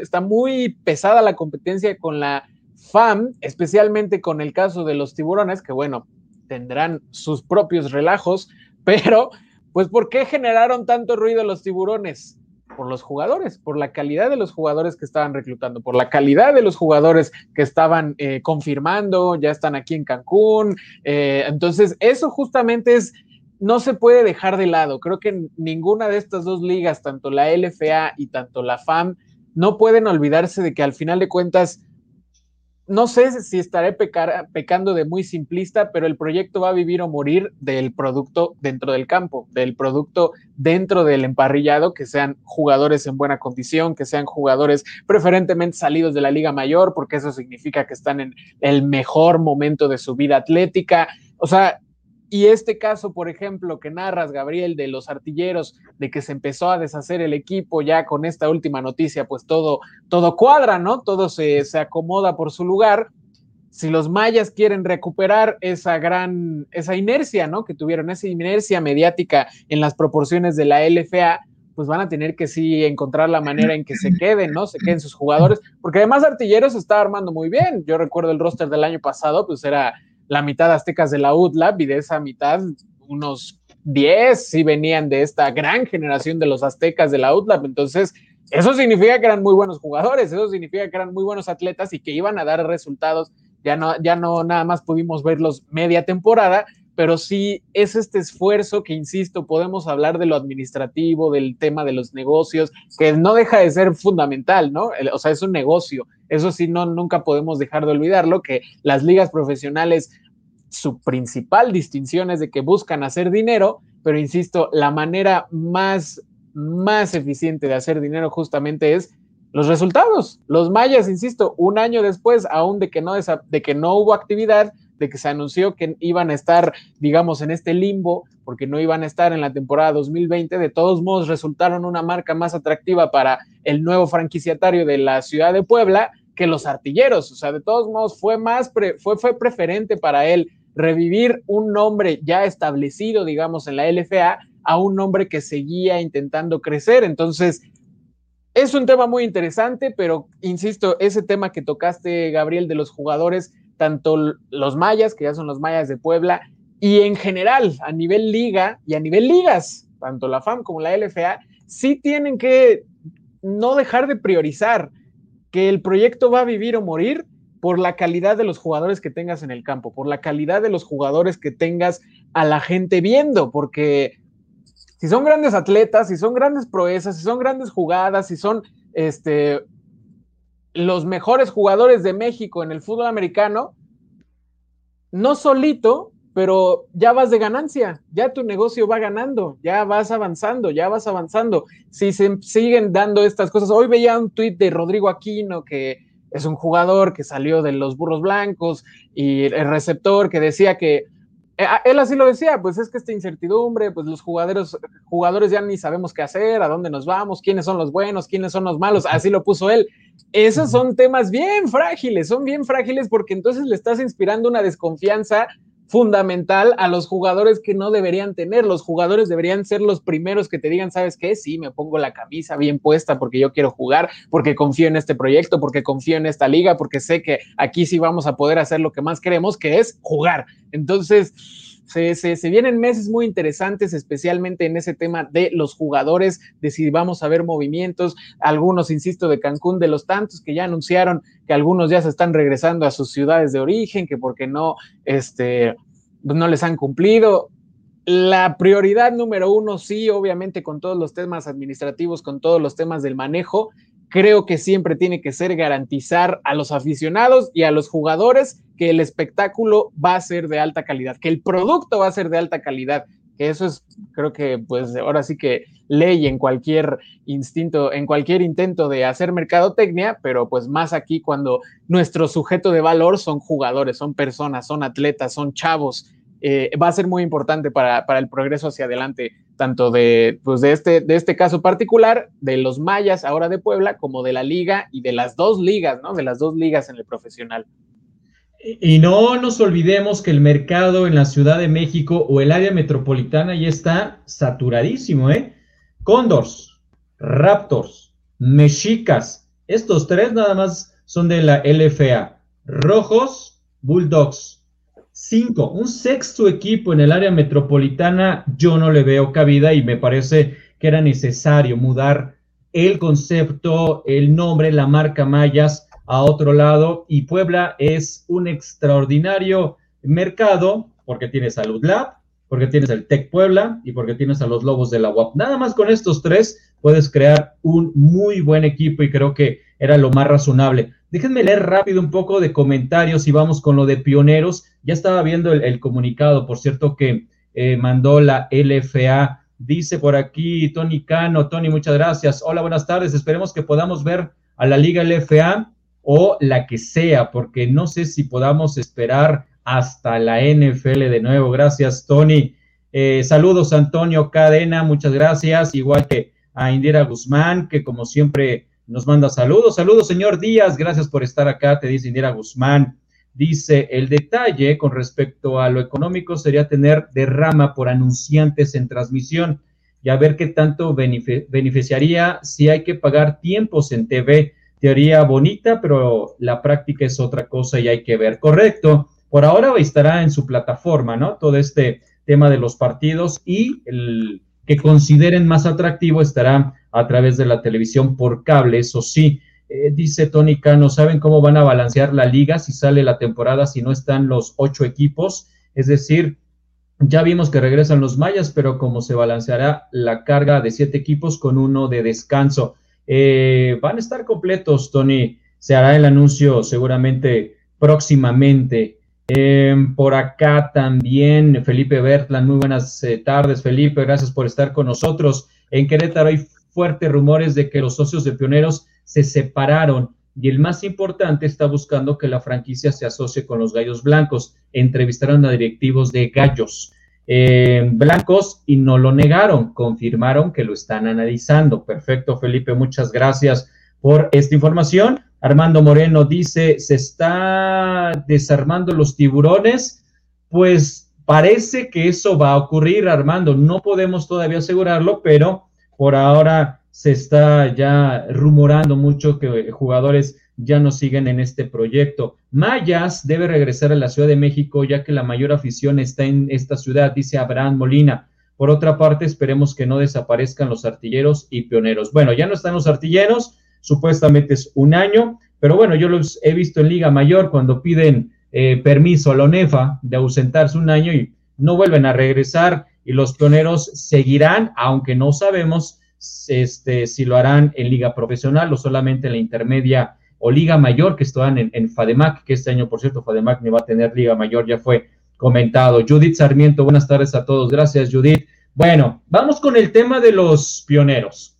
está muy pesada la competencia con la F A M, especialmente con el caso de los Tiburones, que bueno, tendrán sus propios relajos, pero pues ¿por qué generaron tanto ruido los Tiburones? Por los jugadores, por la calidad de los jugadores que estaban reclutando, por la calidad de los jugadores que estaban eh, confirmando, ya están aquí en Cancún, eh, entonces eso justamente es, no se puede dejar de lado. Creo que ninguna de estas dos ligas, tanto la L F A y tanto la F A M, no pueden olvidarse de que al final de cuentas, no sé si estaré pecar, pecando de muy simplista, pero el proyecto va a vivir o morir del producto dentro del campo, del producto dentro del emparrillado, que sean jugadores en buena condición, que sean jugadores preferentemente salidos de la Liga Mayor, porque eso significa que están en el mejor momento de su vida atlética. O sea, y este caso, por ejemplo, que narras, Gabriel, de los Artilleros, de que se empezó a deshacer el equipo ya con esta última noticia, pues todo, todo cuadra, ¿no? Todo se, se acomoda por su lugar. Si los mayas quieren recuperar esa gran, esa inercia, ¿no? Que tuvieron, esa inercia mediática en las proporciones de la L F A, pues van a tener que sí encontrar la manera en que se queden, ¿no? Se queden sus jugadores, porque además Artilleros se está armando muy bien. Yo recuerdo el roster del año pasado, pues era la mitad aztecas de la U D L A P y de esa mitad unos diez sí venían de esta gran generación de los aztecas de la U D L A P, entonces eso significa que eran muy buenos jugadores, eso significa que eran muy buenos atletas y que iban a dar resultados. Ya no, ya no nada más pudimos verlos media temporada, pero sí es este esfuerzo que, insisto, podemos hablar de lo administrativo, del tema de los negocios, que no deja de ser fundamental, ¿no? O sea, es un negocio, eso sí, no, nunca podemos dejar de olvidarlo, que las ligas profesionales, su principal distinción es de que buscan hacer dinero, pero insisto, la manera más, más eficiente de hacer dinero justamente es los resultados. Los mayas, insisto, un año después, aún de que no, de que no hubo actividad, de que se anunció que iban a estar, digamos, en este limbo, porque no iban a estar en la temporada dos mil veinte, de todos modos resultaron una marca más atractiva para el nuevo franquiciatario de la ciudad de Puebla que los Artilleros. O sea, de todos modos fue más pre, fue, fue preferente para él revivir un nombre ya establecido, digamos, en la L F A, a un nombre que seguía intentando crecer. Entonces, es un tema muy interesante, pero insisto, ese tema que tocaste, Gabriel, de los jugadores, tanto los mayas, que ya son los mayas de Puebla, y en general, a nivel liga y a nivel ligas, tanto la F A M como la L F A, sí tienen que no dejar de priorizar que el proyecto va a vivir o morir por la calidad de los jugadores que tengas en el campo, por la calidad de los jugadores que tengas a la gente viendo, porque si son grandes atletas, si son grandes proezas, si son grandes jugadas, si son este... los mejores jugadores de México en el fútbol americano, no solito, pero ya vas de ganancia, ya tu negocio va ganando, ya vas avanzando, ya vas avanzando. Si se siguen dando estas cosas, hoy veía un tuit de Rodrigo Aquino, que es un jugador que salió de los Burros Blancos, y el receptor que decía que, él así lo decía, pues es que esta incertidumbre, pues los jugadores, jugadores ya ni sabemos qué hacer, a dónde nos vamos, quiénes son los buenos, quiénes son los malos, así lo puso él. Esos son temas bien frágiles, son bien frágiles porque entonces le estás inspirando una desconfianza fundamental a los jugadores que no deberían tener. Los jugadores deberían ser los primeros que te digan, ¿sabes qué? Sí, me pongo la camisa bien puesta porque yo quiero jugar, porque confío en este proyecto, porque confío en esta liga, porque sé que aquí sí vamos a poder hacer lo que más queremos, que es jugar. Entonces, se, se, se vienen meses muy interesantes, especialmente en ese tema de los jugadores, de si vamos a ver movimientos, algunos, insisto, de Cancún, de los tantos que ya anunciaron que algunos ya se están regresando a sus ciudades de origen, que porque no, este, no les han cumplido. La prioridad número uno, sí, obviamente con todos los temas administrativos, con todos los temas del manejo, creo que siempre tiene que ser garantizar a los aficionados y a los jugadores que el espectáculo va a ser de alta calidad, que el producto va a ser de alta calidad, que eso es, creo que, pues, ahora sí que ley en cualquier instinto, en cualquier intento de hacer mercadotecnia, pero pues más aquí cuando nuestro sujeto de valor son jugadores, son personas, son atletas, son chavos, eh, va a ser muy importante para, para el progreso hacia adelante, tanto de, pues de, este, de este caso particular, de los mayas ahora de Puebla, como de la liga y de las dos ligas, ¿no? De las dos ligas en el profesional. Y no nos olvidemos que el mercado en la Ciudad de México o el área metropolitana ya está saturadísimo, ¿eh? Cóndors, Raptors, Mexicas, estos tres nada más son de la L F A. Rojos, Bulldogs, cinco, un sexto equipo en el área metropolitana, yo no le veo cabida y me parece que era necesario mudar el concepto, el nombre, la marca Mayas a otro lado, y Puebla es un extraordinario mercado porque tienes a Lab, porque tienes el Tec Puebla y porque tienes a los Lobos de la U A P. Nada más con estos tres puedes crear un muy buen equipo y creo que era lo más razonable. Déjenme leer rápido un poco de comentarios y vamos con lo de Pioneros. Ya estaba viendo el, el comunicado, por cierto, que eh, mandó la L F A. Dice por aquí Tony Cano. Tony, muchas gracias. Hola, buenas tardes. Esperemos que podamos ver a la Liga L F A o la que sea, porque no sé si podamos esperar hasta la N F L de nuevo. Gracias, Tony. Eh, saludos, Antonio Cadena, muchas gracias. Igual que a Indira Guzmán, que como siempre nos manda saludos. Saludos, señor Díaz, gracias por estar acá, te dice Indira Guzmán. Dice, el detalle con respecto a lo económico sería tener derrama por anunciantes en transmisión y a ver qué tanto benefic- beneficiaría si hay que pagar tiempos en T V. Teoría bonita, pero la práctica es otra cosa y hay que ver. Correcto. Por ahora estará en su plataforma, ¿no? Todo este tema de los partidos y el que consideren más atractivo estará a través de la televisión por cable, eso sí. Eh, dice Tony Cano, ¿saben cómo van a balancear la liga si sale la temporada si no están los ocho equipos? Es decir, ya vimos que regresan los mayas, pero ¿cómo se balanceará la carga de siete equipos con uno de descanso? Eh, van a estar completos, Tony. Se hará el anuncio seguramente próximamente. Eh, por acá también Felipe Bertland, muy buenas eh, tardes, Felipe, gracias por estar con nosotros. En Querétaro hay fuertes rumores de que los socios de Pioneros se separaron y el más importante está buscando que la franquicia se asocie con los Gallos Blancos. Entrevistaron a directivos de Gallos Eh, blancos y no lo negaron, confirmaron que lo están analizando. Perfecto, Felipe, muchas gracias por esta información. Armando Moreno dice, ¿se está desarmando los tiburones? Pues parece que eso va a ocurrir, Armando, no podemos todavía asegurarlo, pero por ahora se está ya rumorando mucho que jugadores ya no siguen en este proyecto. Mayas debe regresar a la Ciudad de México, ya que la mayor afición está en esta ciudad, dice Abraham Molina. Por otra parte, esperemos que no desaparezcan los Artilleros y Pioneros. Bueno, ya no están los Artilleros, supuestamente es un año, pero bueno, yo los he visto en Liga Mayor cuando piden eh, permiso a la ONEFA de ausentarse un año y no vuelven a regresar, y los Pioneros seguirán, aunque no sabemos este, si lo harán en Liga Profesional o solamente en la intermedia o Liga Mayor, que están en, en FADEMAC, que este año, por cierto, FADEMAC ni va a tener Liga Mayor, ya fue comentado. Judith Sarmiento, buenas tardes a todos. Gracias, Judith. Bueno, vamos con el tema de los Pioneros.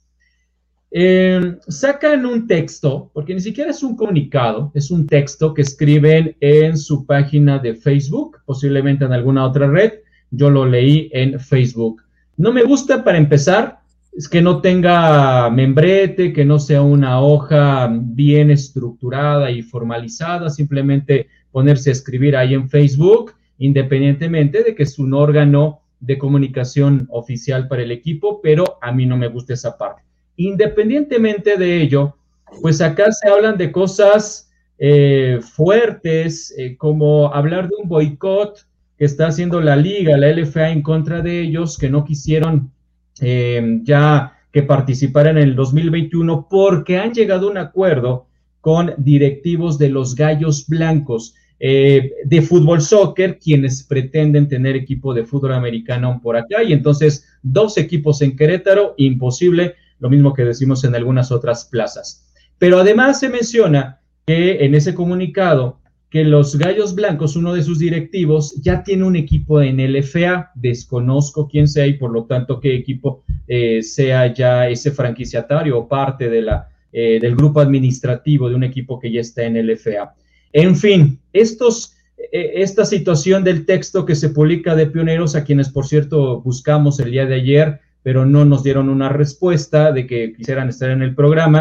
Eh, sacan un texto, porque ni siquiera es un comunicado, es un texto que escriben en su página de Facebook, posiblemente en alguna otra red. Yo lo leí en Facebook. No me gusta, para empezar, es que no tenga membrete, que no sea una hoja bien estructurada y formalizada, simplemente ponerse a escribir ahí en Facebook, independientemente de que es un órgano de comunicación oficial para el equipo, pero a mí no me gusta esa parte. Independientemente de ello, pues acá se hablan de cosas eh, fuertes, eh, como hablar de un boicot que está haciendo la Liga, la L F A, en contra de ellos, que no quisieron Eh, ya que participaran en el dos mil veintiuno porque han llegado a un acuerdo con directivos de los Gallos Blancos eh, de fútbol soccer, quienes pretenden tener equipo de fútbol americano por acá, y entonces dos equipos en Querétaro, imposible, lo mismo que decimos en algunas otras plazas. Pero además se menciona que en ese comunicado que los Gallos Blancos, uno de sus directivos, ya tiene un equipo en L F A, desconozco quién sea y por lo tanto qué equipo eh, sea ya ese franquiciatario o parte de la, eh, del grupo administrativo de un equipo que ya está en L F A. En fin, estos, eh, esta situación del texto que se publica de Pioneros, a quienes por cierto buscamos el día de ayer, pero no nos dieron una respuesta de que quisieran estar en el programa,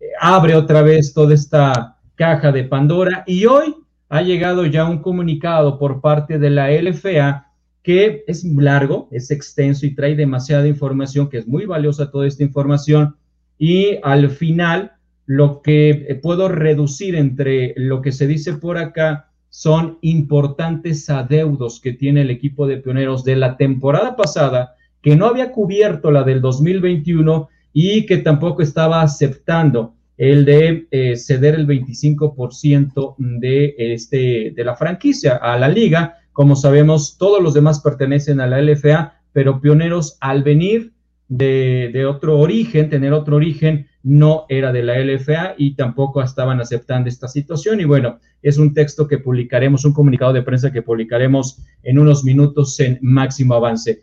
eh, abre otra vez toda esta caja de Pandora, y hoy ha llegado ya un comunicado por parte de la L F A que es largo, es extenso y trae demasiada información, que es muy valiosa toda esta información, y al final lo que puedo reducir entre lo que se dice por acá son importantes adeudos que tiene el equipo de Pioneros de la temporada pasada, que no había cubierto la del dos mil veintiuno y que tampoco estaba aceptando el de eh, ceder el veinticinco por ciento de, este, de la franquicia a la liga. Como sabemos, todos los demás pertenecen a la L F A, pero Pioneros, al venir de, de otro origen, tener otro origen, no era de la L F A y tampoco estaban aceptando esta situación. Y bueno, es un texto que publicaremos, un comunicado de prensa que publicaremos en unos minutos en Máximo Avance.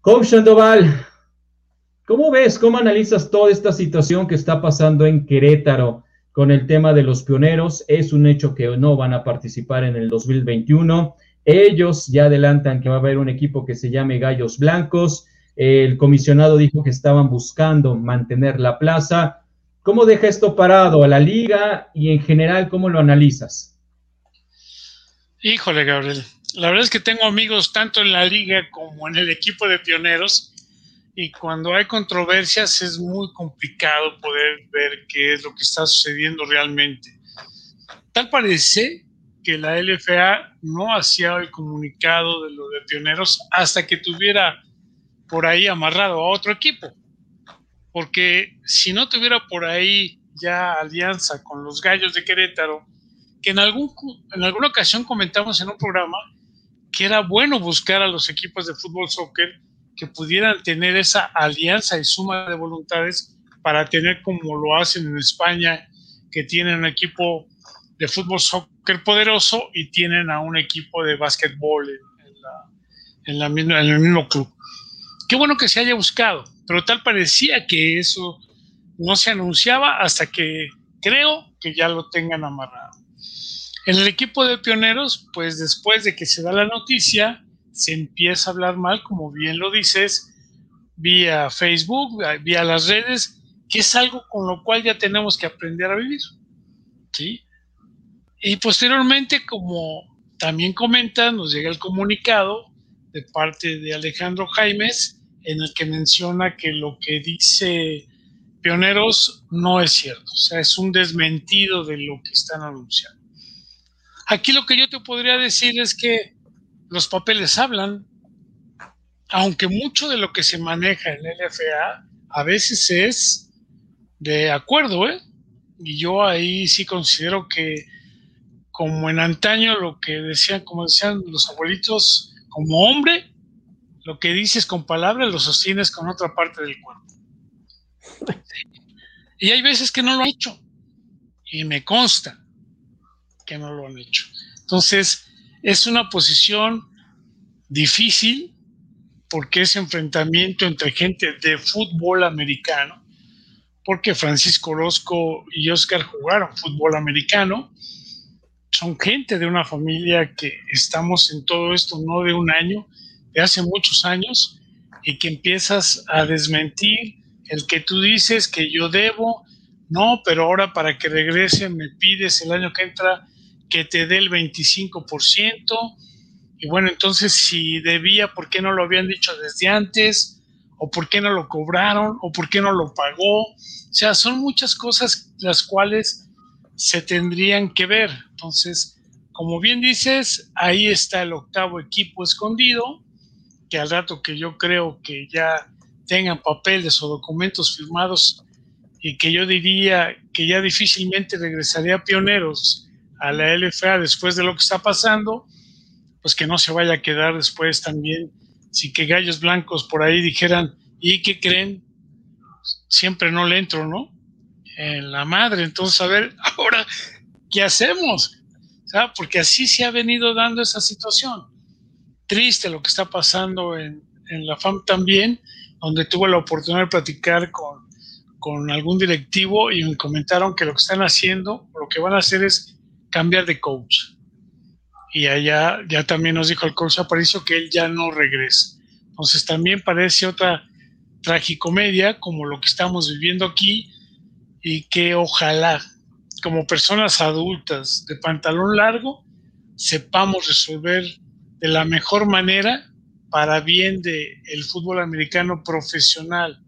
Coach Sandoval, ¿cómo ves, cómo analizas toda esta situación que está pasando en Querétaro con el tema de los Pioneros? Es un hecho que no van a participar en el dos mil veintiuno. Ellos ya adelantan que va a haber un equipo que se llame Gallos Blancos. El comisionado dijo que estaban buscando mantener la plaza. ¿Cómo deja esto parado a la liga y en general cómo lo analizas? Híjole, Gabriel. La verdad es que tengo amigos tanto en la liga como en el equipo de Pioneros y cuando hay controversias es muy complicado poder ver qué es lo que está sucediendo realmente. Tal parece que la L F A no hacía el comunicado de lo de Pioneros hasta que tuviera por ahí amarrado a otro equipo, porque si no tuviera por ahí ya alianza con los Gallos de Querétaro, que en, algún, en alguna ocasión comentamos en un programa que era bueno buscar a los equipos de fútbol soccer que pudieran tener esa alianza y suma de voluntades para tener, como lo hacen en España, que tienen un equipo de fútbol soccer poderoso y tienen a un equipo de básquetbol en, en, la, en, la misma, en el mismo club. Qué bueno que se haya buscado, pero tal parecía que eso no se anunciaba hasta que creo que ya lo tengan amarrado. En el equipo de Pioneros, pues después de que se da la noticia, se empieza a hablar mal, como bien lo dices, vía Facebook, vía las redes, que es algo con lo cual ya tenemos que aprender a vivir, ¿sí? Y posteriormente, como también comenta, nos llega el comunicado de parte de Alejandro Jaimes, en el que menciona que lo que dice Pioneros no es cierto. O sea, es un desmentido de lo que están anunciando. Aquí lo que yo te podría decir es que los papeles hablan, aunque mucho de lo que se maneja en la L F A a veces es de acuerdo, ¿eh? Y yo ahí sí considero que como en antaño lo que decían, como decían los abuelitos, como hombre, lo que dices con palabras lo sostienes con otra parte del cuerpo. Y hay veces que no lo han hecho, y me consta que no lo han hecho. Entonces, es una posición difícil, porque es enfrentamiento entre gente de fútbol americano, porque Francisco Orozco y Oscar jugaron fútbol americano, son gente de una familia que estamos en todo esto, no de un año, de hace muchos años, y que empiezas a desmentir el que tú dices que yo debo, no, pero ahora para que regrese me pides el año que entra que te dé el veinticinco por ciento, y bueno, entonces si debía, ¿por qué no lo habían dicho desde antes? ¿O por qué no lo cobraron? ¿O por qué no lo pagó? O sea, son muchas cosas las cuales se tendrían que ver. Entonces, como bien dices, ahí está el octavo equipo escondido, que al rato que yo creo que ya tengan papeles o documentos firmados y que yo diría que ya difícilmente regresaría a Pioneros a la L F A después de lo que está pasando, pues que no se vaya a quedar después también, si que Gallos Blancos por ahí dijeran, ¿y qué creen? Siempre no le entro, ¿no? En la madre. Entonces, a ver, ahora, ¿qué hacemos? ¿Sabe? Porque así se ha venido dando esa situación. Triste lo que está pasando en, en la F A M también, donde tuve la oportunidad de platicar con, con algún directivo y me comentaron que lo que están haciendo, lo que van a hacer es cambiar de coach. Y allá ya también nos dijo el coach Aparicio que él ya no regresa. Entonces, también parece otra tragicomedia como lo que estamos viviendo aquí, y que ojalá, como personas adultas de pantalón largo, sepamos resolver de la mejor manera para bien del fútbol americano profesional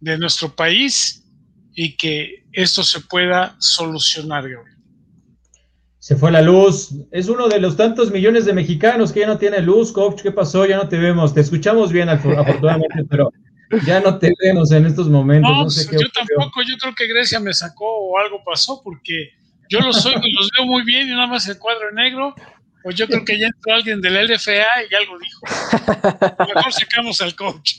de nuestro país y que esto se pueda solucionar, Gabriel. Se fue la luz. Es uno de los tantos millones de mexicanos que ya no tiene luz, coach. ¿Qué pasó? Ya no te vemos. Te escuchamos bien, afortunadamente, pero ya no te vemos en estos momentos. No, no sé qué yo ocurrió. Tampoco. Yo creo que Grecia me sacó o algo pasó, porque yo los, soy, los veo muy bien y nada más el cuadro en negro. Pues yo creo que ya entró alguien de la L F A y algo dijo. Mejor sacamos al coach.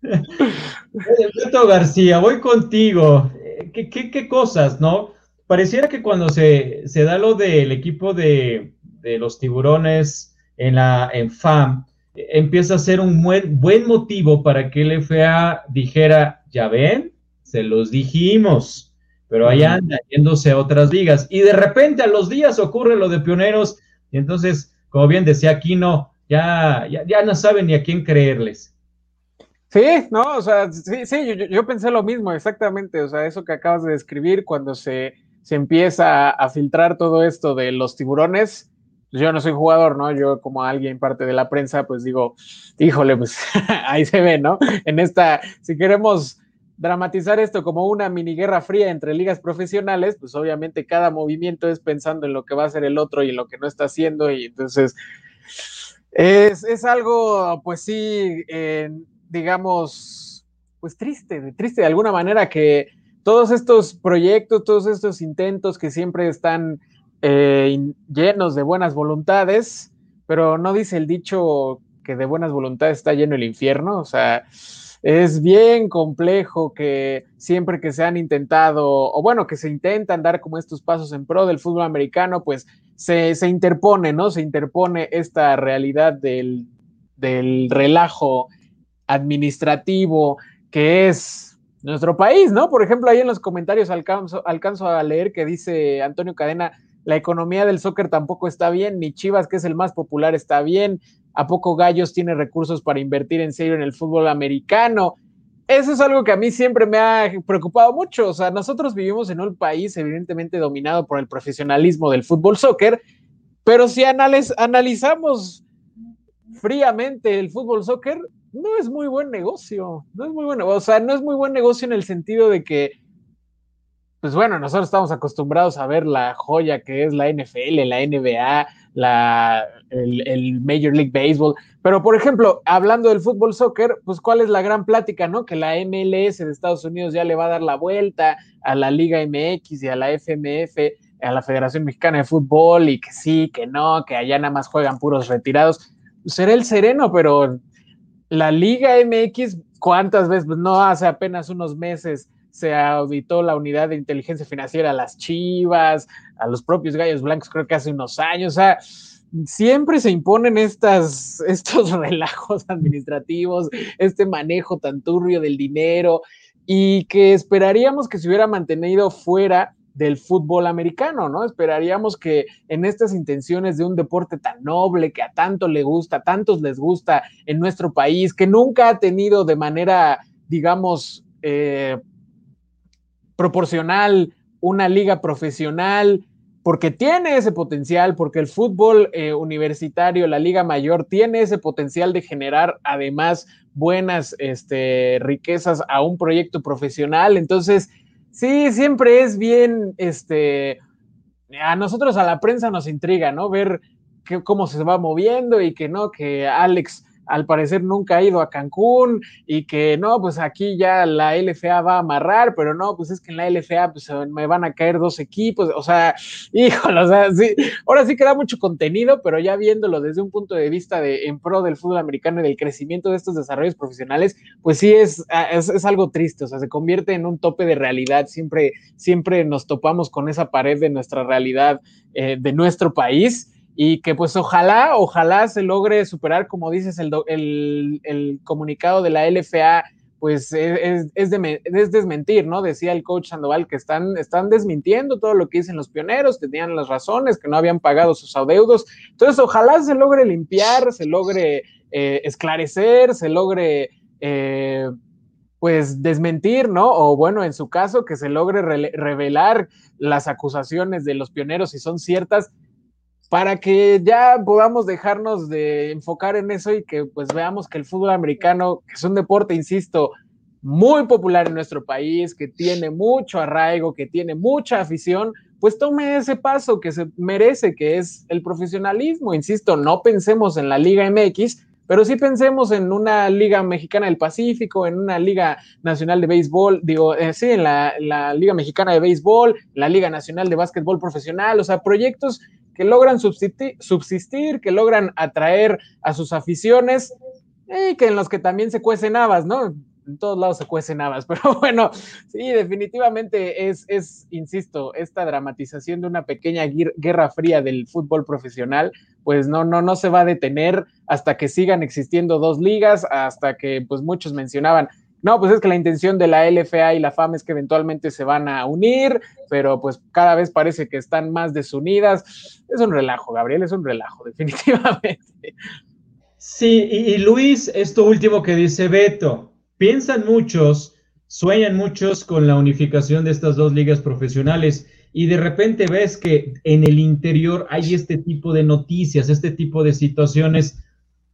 Beto García, voy contigo. ¿Qué, qué, qué cosas, no? Pareciera que cuando se, se da lo del equipo de, de los Tiburones en la en F A M, empieza a ser un buen, buen motivo para que el F A dijera, ya ven, se los dijimos, pero ahí andan yéndose a otras ligas. Y de repente a los días ocurre lo de Pioneros, y entonces, como bien decía Aquino, ya, ya, ya no saben ni a quién creerles. Sí, no, o sea, sí, sí yo, yo pensé lo mismo, exactamente, o sea, eso que acabas de describir cuando se... se empieza a filtrar todo esto de los Tiburones. Yo no soy jugador, ¿no? Yo como alguien parte de la prensa, pues digo, híjole, pues ahí se ve, ¿no? En esta, si queremos dramatizar esto como una mini guerra fría entre ligas profesionales, pues obviamente cada movimiento es pensando en lo que va a hacer el otro y en lo que no está haciendo, y entonces es, es algo, pues sí, eh, digamos, pues triste, triste de alguna manera que todos estos proyectos, todos estos intentos que siempre están eh, llenos de buenas voluntades, pero no dice el dicho que de buenas voluntades está lleno el infierno. O sea, es bien complejo que siempre que se han intentado, o bueno, que se intentan dar como estos pasos en pro del fútbol americano, pues se, se interpone, ¿no? Se interpone esta realidad del, del relajo administrativo que es nuestro país, ¿no? Por ejemplo, ahí en los comentarios alcanzo, alcanzo a leer que dice Antonio Cadena, la economía del soccer tampoco está bien, ni Chivas, que es el más popular, está bien, ¿a poco Gallos tiene recursos para invertir en serio en el fútbol americano? Eso es algo que a mí siempre me ha preocupado mucho. O sea, nosotros vivimos en un país evidentemente dominado por el profesionalismo del fútbol soccer, pero si analiz- analizamos fríamente el fútbol soccer, no es muy buen negocio, no es muy bueno, o sea, no es muy buen negocio en el sentido de que, pues bueno, nosotros estamos acostumbrados a ver la joya que es la N F L, la N B A, la, el, el Major League Baseball, pero por ejemplo, hablando del fútbol soccer, pues cuál es la gran plática, ¿no? Que la M L S de Estados Unidos ya le va a dar la vuelta a la Liga M X y a la F M F, a la Federación Mexicana de Fútbol, y que sí, que no, que allá nada más juegan puros retirados. Será el sereno, pero la Liga M X, ¿cuántas veces? No, hace apenas unos meses se auditó la unidad de inteligencia financiera a las Chivas, a los propios Gallos Blancos, creo que hace unos años. O sea, siempre se imponen estas, estos relajos administrativos, este manejo tan turbio del dinero, y que esperaríamos que se hubiera mantenido fuera del fútbol americano, ¿no? Esperaríamos que en estas intenciones de un deporte tan noble, que a tanto le gusta, a tantos les gusta en nuestro país, que nunca ha tenido de manera, digamos, eh, proporcional una liga profesional, porque tiene ese potencial, porque el fútbol eh, universitario, la liga mayor, tiene ese potencial de generar además buenas este, riquezas a un proyecto profesional. Entonces, sí, siempre es bien, este, a nosotros a la prensa nos intriga, ¿no? Ver que, cómo se va moviendo, y que no, que Alex al parecer nunca ha ido a Cancún, y que no, pues aquí ya la L F A va a amarrar, pero no, pues es que en la L F A pues, me van a caer dos equipos, o sea, híjole, o sea, sí, ahora sí que da mucho contenido, pero ya viéndolo desde un punto de vista de en pro del fútbol americano y del crecimiento de estos desarrollos profesionales, pues sí es, es, es algo triste, o sea, se convierte en un tope de realidad, siempre, siempre nos topamos con esa pared de nuestra realidad, eh, de nuestro país, y que pues ojalá, ojalá se logre superar, como dices, el, el, el comunicado de la L F A, pues es, es, de, es desmentir, ¿no? Decía el coach Sandoval que están, están desmintiendo todo lo que dicen los pioneros, que tenían las razones, que no habían pagado sus adeudos. Entonces, ojalá se logre limpiar, se logre eh, esclarecer, se logre, eh, pues, desmentir, ¿no? O bueno, en su caso, que se logre re- revelar las acusaciones de los pioneros si son ciertas, para que ya podamos dejarnos de enfocar en eso y que pues veamos que el fútbol americano, que es un deporte, insisto, muy popular en nuestro país, que tiene mucho arraigo, que tiene mucha afición, pues tome ese paso que se merece, que es el profesionalismo. Insisto, no pensemos en la Liga M X, pero sí pensemos en una Liga Mexicana del Pacífico, en una Liga Nacional de Béisbol, digo, eh, sí, en la, la Liga Mexicana de Béisbol, la Liga Nacional de Básquetbol Profesional, o sea, proyectos que logran subsistir, subsistir, que logran atraer a sus aficiones, y que en los que también se cuecen habas, ¿no? En todos lados se cuecen habas, pero bueno, sí, definitivamente es, es, insisto, esta dramatización de una pequeña guerra fría del fútbol profesional, pues no, no, no se va a detener hasta que sigan existiendo dos ligas, hasta que pues muchos mencionaban, no, pues es que la intención de la L F A y la FAM es que eventualmente se van a unir, pero pues cada vez parece que están más desunidas. Es un relajo, Gabriel, es un relajo, definitivamente. Sí, y, y Luis, esto último que dice Beto, piensan muchos, sueñan muchos con la unificación de estas dos ligas profesionales y de repente ves que en el interior hay este tipo de noticias, este tipo de situaciones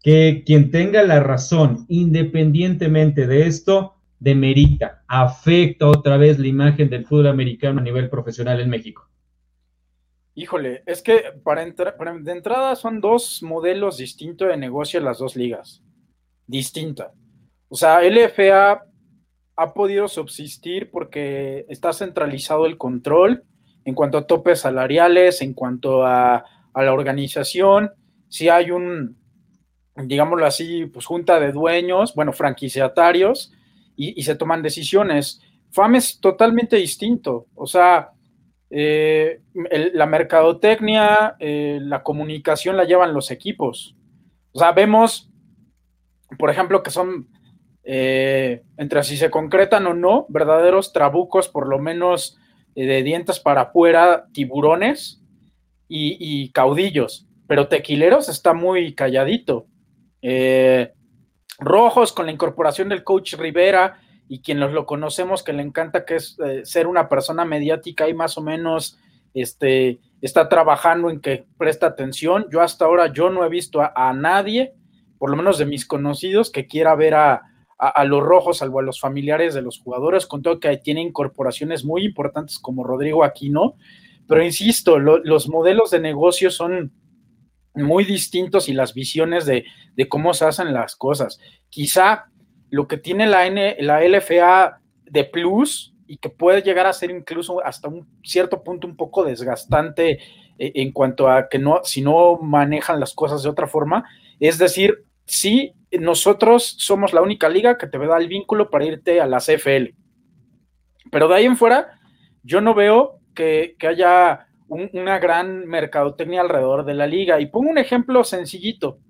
que quien tenga la razón, independientemente de esto, demerita, afecta otra vez la imagen del fútbol americano a nivel profesional en México. Híjole, es que para, entra- para de entrada son dos modelos distintos de negocio en las dos ligas, distinta. O sea, L F A ha podido subsistir porque está centralizado el control en cuanto a topes salariales, en cuanto a, a la organización, si hay un, digámoslo así, pues junta de dueños, bueno, franquiciatarios, y, y se toman decisiones. FAM es totalmente distinto, o sea, eh, el, la mercadotecnia, eh, la comunicación la llevan los equipos. O sea, vemos, por ejemplo, que son, eh, entre si se concretan o no, verdaderos trabucos, por lo menos eh, de dientes para afuera, Tiburones y, y Caudillos, pero Tequileros está muy calladito. Eh, Rojos, con la incorporación del coach Rivera y quien los lo conocemos, que le encanta que es eh, ser una persona mediática y más o menos este, está trabajando en que presta atención. Yo hasta ahora yo no he visto a, a nadie, por lo menos de mis conocidos, que quiera ver a, a, a los Rojos, salvo a los familiares de los jugadores, con todo que tiene incorporaciones muy importantes como Rodrigo Aquino, pero insisto, lo, los modelos de negocio son muy distintos y las visiones de, de cómo se hacen las cosas. Quizá lo que tiene la, N, la L F A de plus y que puede llegar a ser incluso hasta un cierto punto un poco desgastante eh, en cuanto a que no, si no manejan las cosas de otra forma, es decir, sí, nosotros somos la única liga que te da el vínculo para irte a la C F L, pero de ahí en fuera yo no veo que, que haya una gran mercadotecnia alrededor de la liga, y pongo un ejemplo sencillito,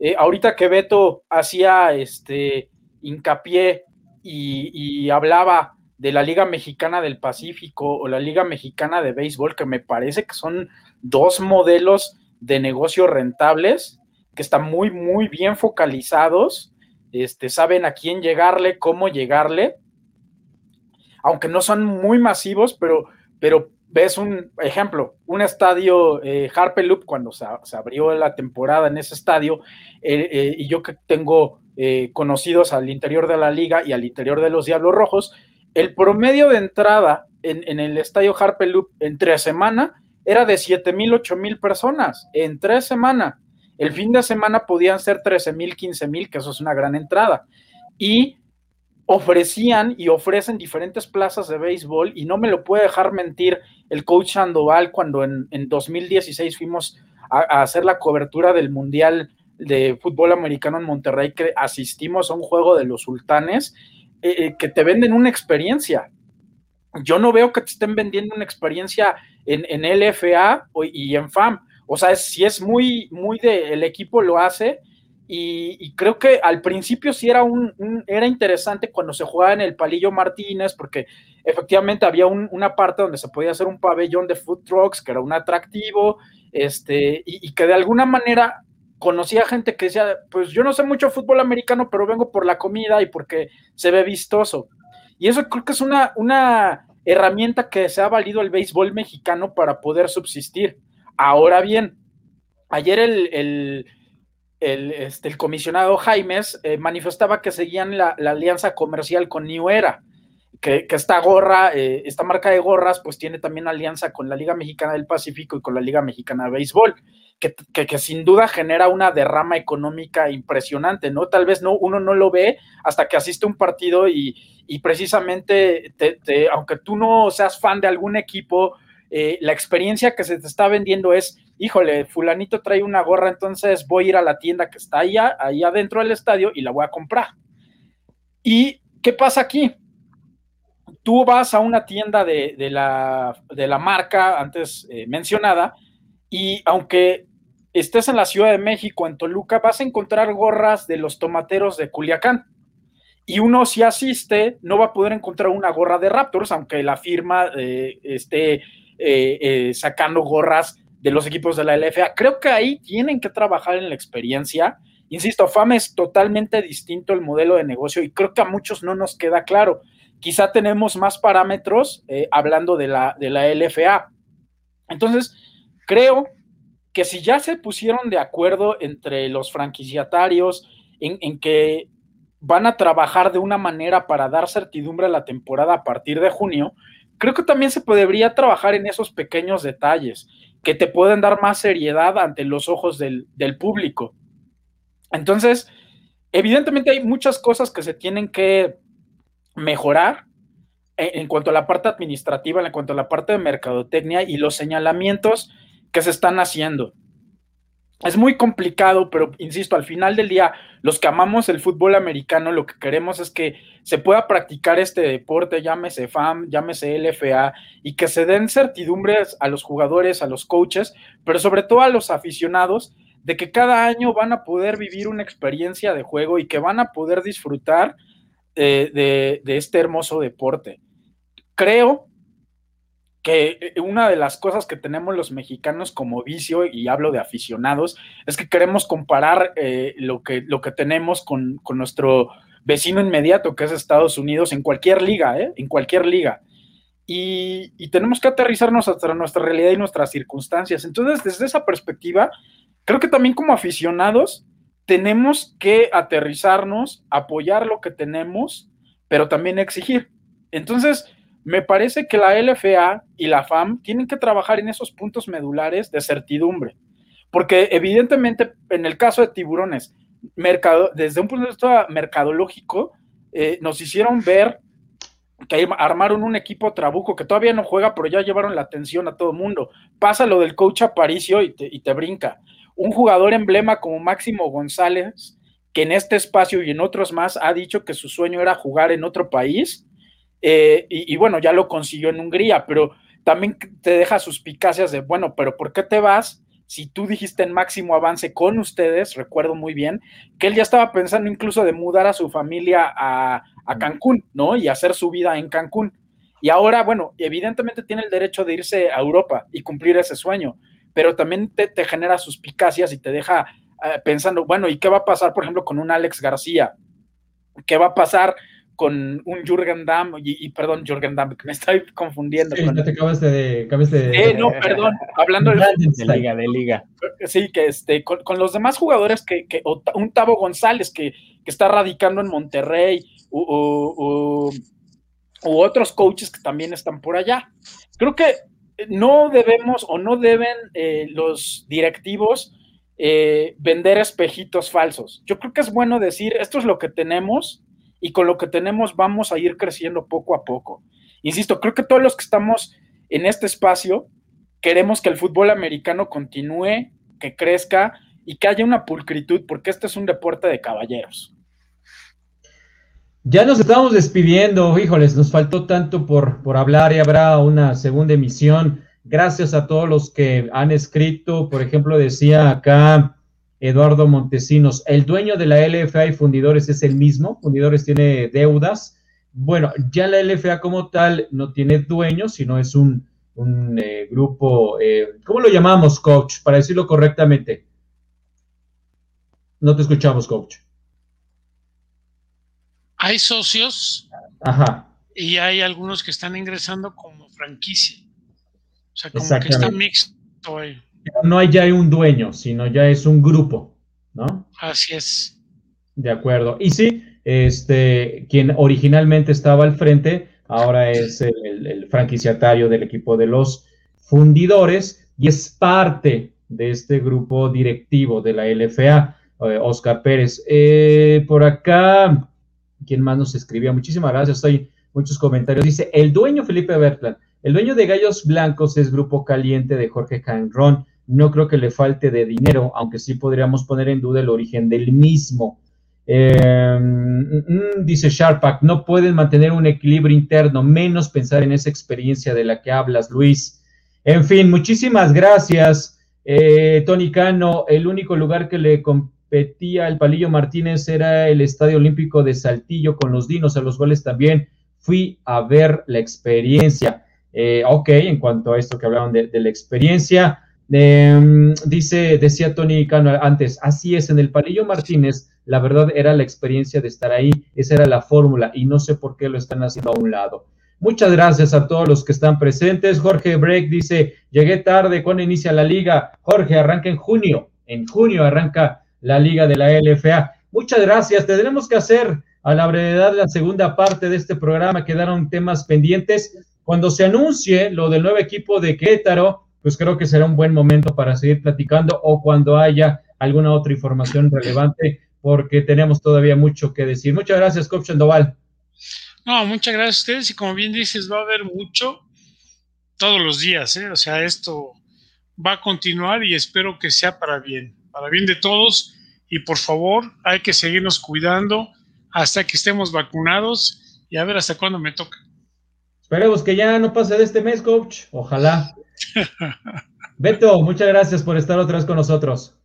eh, ahorita que Beto hacía este hincapié y, y hablaba de la Liga Mexicana del Pacífico o la Liga Mexicana de Béisbol, que me parece que son dos modelos de negocio rentables, que están muy muy bien focalizados, este, saben a quién llegarle, cómo llegarle, aunque no son muy masivos, pero, pero ves un ejemplo, un estadio eh, Harper Loop, cuando se, se abrió la temporada en ese estadio, eh, eh, y yo que tengo eh, conocidos al interior de la liga y al interior de los Diablos Rojos, el promedio de entrada en, en el estadio Harper Loop en tres semanas era de siete mil, ocho mil personas, en tres semanas. El fin de semana podían ser trece mil, quince mil, que eso es una gran entrada, y ofrecían y ofrecen diferentes plazas de béisbol, y no me lo puede dejar mentir el coach Sandoval cuando en, en dos mil dieciséis fuimos a, a hacer la cobertura del Mundial de Fútbol Americano en Monterrey, que asistimos a un juego de los Sultanes, eh, eh, que te venden una experiencia. Yo no veo que te estén vendiendo una experiencia en, en L F A y en FAM, o sea, es, si es muy, muy de, el equipo lo hace. Y, y creo que al principio sí era un, un era interesante cuando se jugaba en el Palillo Martínez, porque efectivamente había un, una parte donde se podía hacer un pabellón de food trucks, que era un atractivo, este, y, y que de alguna manera conocía gente que decía, pues yo no sé mucho fútbol americano, pero vengo por la comida y porque se ve vistoso. Y eso creo que es una, una herramienta que se ha valido el béisbol mexicano para poder subsistir. Ahora bien, Ayer el, el, el, este, el comisionado Jaimes eh, manifestaba que seguían la, la alianza comercial con New Era, que, que esta gorra, eh, esta marca de gorras, pues tiene también alianza con la Liga Mexicana del Pacífico y con la Liga Mexicana de Béisbol, que, que, que sin duda genera una derrama económica impresionante, ¿no? Tal vez no, uno no lo ve hasta que asiste a un partido y, y precisamente, te, te, aunque tú no seas fan de algún equipo, eh, la experiencia que se te está vendiendo es, híjole, fulanito trae una gorra, entonces voy a ir a la tienda que está allá, allá dentro del estadio y la voy a comprar. ¿Y qué pasa aquí? Tú vas a una tienda de, de, la, de la marca antes eh, mencionada y aunque estés en la Ciudad de México, en Toluca, vas a encontrar gorras de los Tomateros de Culiacán. Y uno, si asiste, no va a poder encontrar una gorra de Raptors, aunque la firma eh, esté eh, eh, sacando gorras de los equipos de la L F A. Creo que ahí tienen que trabajar en la experiencia. Insisto, FAM es totalmente distinto el modelo de negocio y creo que a muchos no nos queda claro. Quizá tenemos más parámetros eh, hablando de la, de la L F A. Entonces, creo que si ya se pusieron de acuerdo entre los franquiciatarios en, en que van a trabajar de una manera para dar certidumbre a la temporada a partir de junio, creo que también se podría trabajar en esos pequeños detalles que te pueden dar más seriedad ante los ojos del, del público. Entonces, evidentemente hay muchas cosas que se tienen que mejorar en, en cuanto a la parte administrativa, en cuanto a la parte de mercadotecnia y los señalamientos que se están haciendo. Es muy complicado, pero insisto, al final del día, los que amamos el fútbol americano, lo que queremos es que se pueda practicar este deporte, llámese FAM, llámese L F A, y que se den certidumbres a los jugadores, a los coaches, pero sobre todo a los aficionados, de que cada año van a poder vivir una experiencia de juego y que van a poder disfrutar eh, de, de este hermoso deporte. Creo que una de las cosas que tenemos los mexicanos como vicio, y hablo de aficionados, es que queremos comparar eh, lo que, lo que tenemos con, con nuestro vecino inmediato, que es Estados Unidos, en cualquier liga, ¿eh? En cualquier liga. Y, y tenemos que aterrizarnos hasta nuestra realidad y nuestras circunstancias. Entonces, desde esa perspectiva, creo que también como aficionados tenemos que aterrizarnos, apoyar lo que tenemos, pero también exigir. Entonces, me parece que la L F A y la FAM tienen que trabajar en esos puntos medulares de certidumbre, porque evidentemente en el caso de Tiburones, mercado, desde un punto de vista mercadológico, eh, nos hicieron ver que armaron un equipo trabuco que todavía no juega, pero ya llevaron la atención a todo el mundo. Pasa lo del coach Aparicio y te, y te brinca. Un jugador emblema como Máximo González, que en este espacio y en otros más ha dicho que su sueño era jugar en otro país, Eh, y, y bueno, ya lo consiguió en Hungría, pero también te deja suspicacias de, bueno, pero ¿por qué te vas? Si tú dijiste en Máximo Avance con ustedes, recuerdo muy bien, que él ya estaba pensando incluso de mudar a su familia a, a Cancún, ¿no? Y hacer su vida en Cancún. Y ahora, bueno, evidentemente tiene el derecho de irse a Europa y cumplir ese sueño, pero también te, te genera suspicacias y te deja eh, pensando, bueno, ¿y qué va a pasar, por ejemplo, con un Alex García? ¿Qué va a pasar con un Jürgen Damm, y, y perdón, Jürgen Damm, que me estoy confundiendo. Sí, con... no te acabas de... Acabas de... Eh, no, perdón, hablando de... de Liga, de Liga. Sí, que este, con, con los demás jugadores, que, que un Tavo González que, que está radicando en Monterrey, u, u, u, u otros coaches que también están por allá. Creo que no debemos o no deben eh, los directivos eh, vender espejitos falsos. Yo creo que es bueno decir, esto es lo que tenemos, y con lo que tenemos vamos a ir creciendo poco a poco. Insisto, creo que todos los que estamos en este espacio queremos que el fútbol americano continúe, que crezca y que haya una pulcritud, porque este es un deporte de caballeros. Ya nos estamos despidiendo, híjoles, nos faltó tanto por, por hablar y habrá una segunda emisión. Gracias a todos los que han escrito, por ejemplo, decía acá Eduardo Montesinos, el dueño de la L F A y Fundidores es el mismo, Fundidores tiene deudas, bueno, ya la L F A como tal no tiene dueño, sino es un, un eh, grupo, eh, ¿cómo lo llamamos, coach? Para decirlo correctamente. No te escuchamos, coach. Hay socios. Ajá. Y hay algunos que están ingresando como franquicia, o sea, como que está mixto ahí. No hay ya un dueño, sino ya es un grupo, ¿no? Así es. De acuerdo. Y sí, este, quien originalmente estaba al frente, ahora es el, el franquiciatario del equipo de los Fundidores y es parte de este grupo directivo de la L F A, eh, Oscar Pérez. Eh, por acá, ¿quién más nos escribía? Muchísimas gracias, hay muchos comentarios. Dice, el dueño Felipe Bertland, el dueño de Gallos Blancos es Grupo Caliente de Jorge Canrón. No creo que le falte de dinero, aunque sí podríamos poner en duda el origen del mismo. Eh, dice Sharpak, no pueden mantener un equilibrio interno, menos pensar en esa experiencia de la que hablas, Luis. En fin, muchísimas gracias. Eh, Tony Cano, el único lugar que le competía al Palillo Martínez era el Estadio Olímpico de Saltillo con los Dinos, a los cuales también fui a ver la experiencia. Eh, ok, en cuanto a esto que hablaban de, de la experiencia, eh, dice, decía Tony Cano antes, así es, en el Palillo Martínez la verdad era la experiencia de estar ahí, esa era la fórmula y no sé por qué lo están haciendo a un lado. Muchas gracias a todos los que están presentes. Jorge Break dice, llegué tarde, ¿cuándo inicia la liga? Jorge, arranca en junio, en junio arranca la liga de la L F A. Muchas gracias, tendremos que hacer a la brevedad la segunda parte de este programa, quedaron temas pendientes. Cuando se anuncie lo del nuevo equipo de Querétaro, pues creo que será un buen momento para seguir platicando o cuando haya alguna otra información relevante, porque tenemos todavía mucho que decir. Muchas gracias, Coach Sandoval. No, muchas gracias a ustedes, y como bien dices, va a haber mucho todos los días, ¿eh? O sea, esto va a continuar y espero que sea para bien, para bien de todos, y por favor, hay que seguirnos cuidando hasta que estemos vacunados, y a ver hasta cuándo me toca. Esperemos que ya no pase de este mes, Coach, ojalá. Beto, muchas gracias por estar otra vez con nosotros.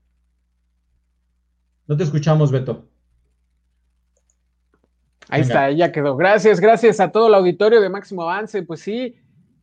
No te escuchamos, Beto. Ahí Venga. Está, ya quedó. Gracias, gracias a todo el auditorio de Máximo Avance. Pues sí,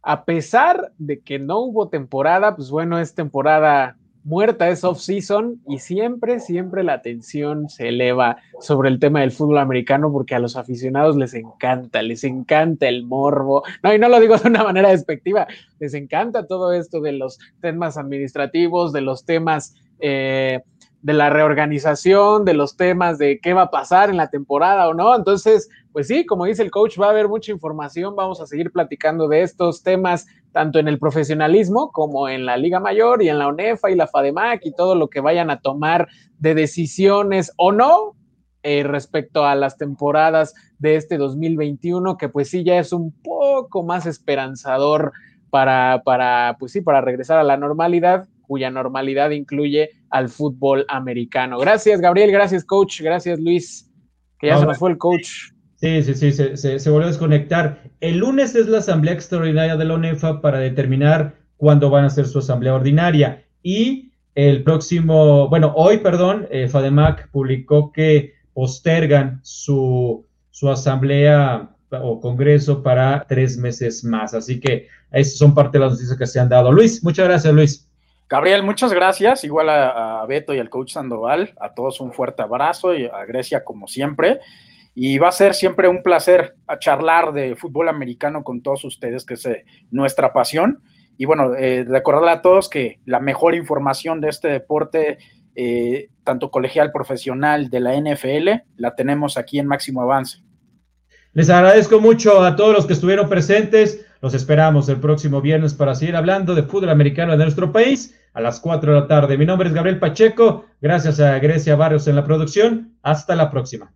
a pesar de que no hubo temporada, pues bueno, es temporada muerta, es off-season, y siempre, siempre la atención se eleva sobre el tema del fútbol americano porque a los aficionados les encanta, les encanta el morbo. No, y no lo digo de una manera despectiva, les encanta todo esto de los temas administrativos, de los temas... Eh, de la reorganización, de los temas de qué va a pasar en la temporada o no. Entonces, pues sí, como dice el coach, va a haber mucha información, vamos a seguir platicando de estos temas, tanto en el profesionalismo como en la Liga Mayor y en la ONEFA y la FADEMAC y todo lo que vayan a tomar de decisiones o no eh, respecto a las temporadas de este dos mil veintiuno, que pues sí, ya es un poco más esperanzador para, para pues sí, para regresar a la normalidad, cuya normalidad incluye al fútbol americano. Gracias, Gabriel, gracias, coach, gracias, Luis, que ya no, se nos fue el coach. Sí, sí, sí, se, se, se volvió a desconectar. El lunes es la asamblea extraordinaria de la ONEFA para determinar cuándo van a hacer su asamblea ordinaria, y el próximo, bueno, hoy, perdón, eh, FADEMAC publicó que postergan su, su asamblea o congreso para tres meses más, así que esas son parte de las noticias que se han dado. Luis, muchas gracias, Luis. Gabriel, muchas gracias, igual a, a Beto y al coach Sandoval, a todos un fuerte abrazo y a Grecia como siempre, y va a ser siempre un placer a charlar de fútbol americano con todos ustedes, que es eh, nuestra pasión, y bueno, eh, recordarle a todos que la mejor información de este deporte, eh, tanto colegial, profesional, de la N F L, la tenemos aquí en Máximo Avance. Les agradezco mucho a todos los que estuvieron presentes. Los esperamos el próximo viernes para seguir hablando de fútbol americano de nuestro país a las cuatro de la tarde. Mi nombre es Gabriel Pacheco. Gracias a Grecia Barrios en la producción. Hasta la próxima.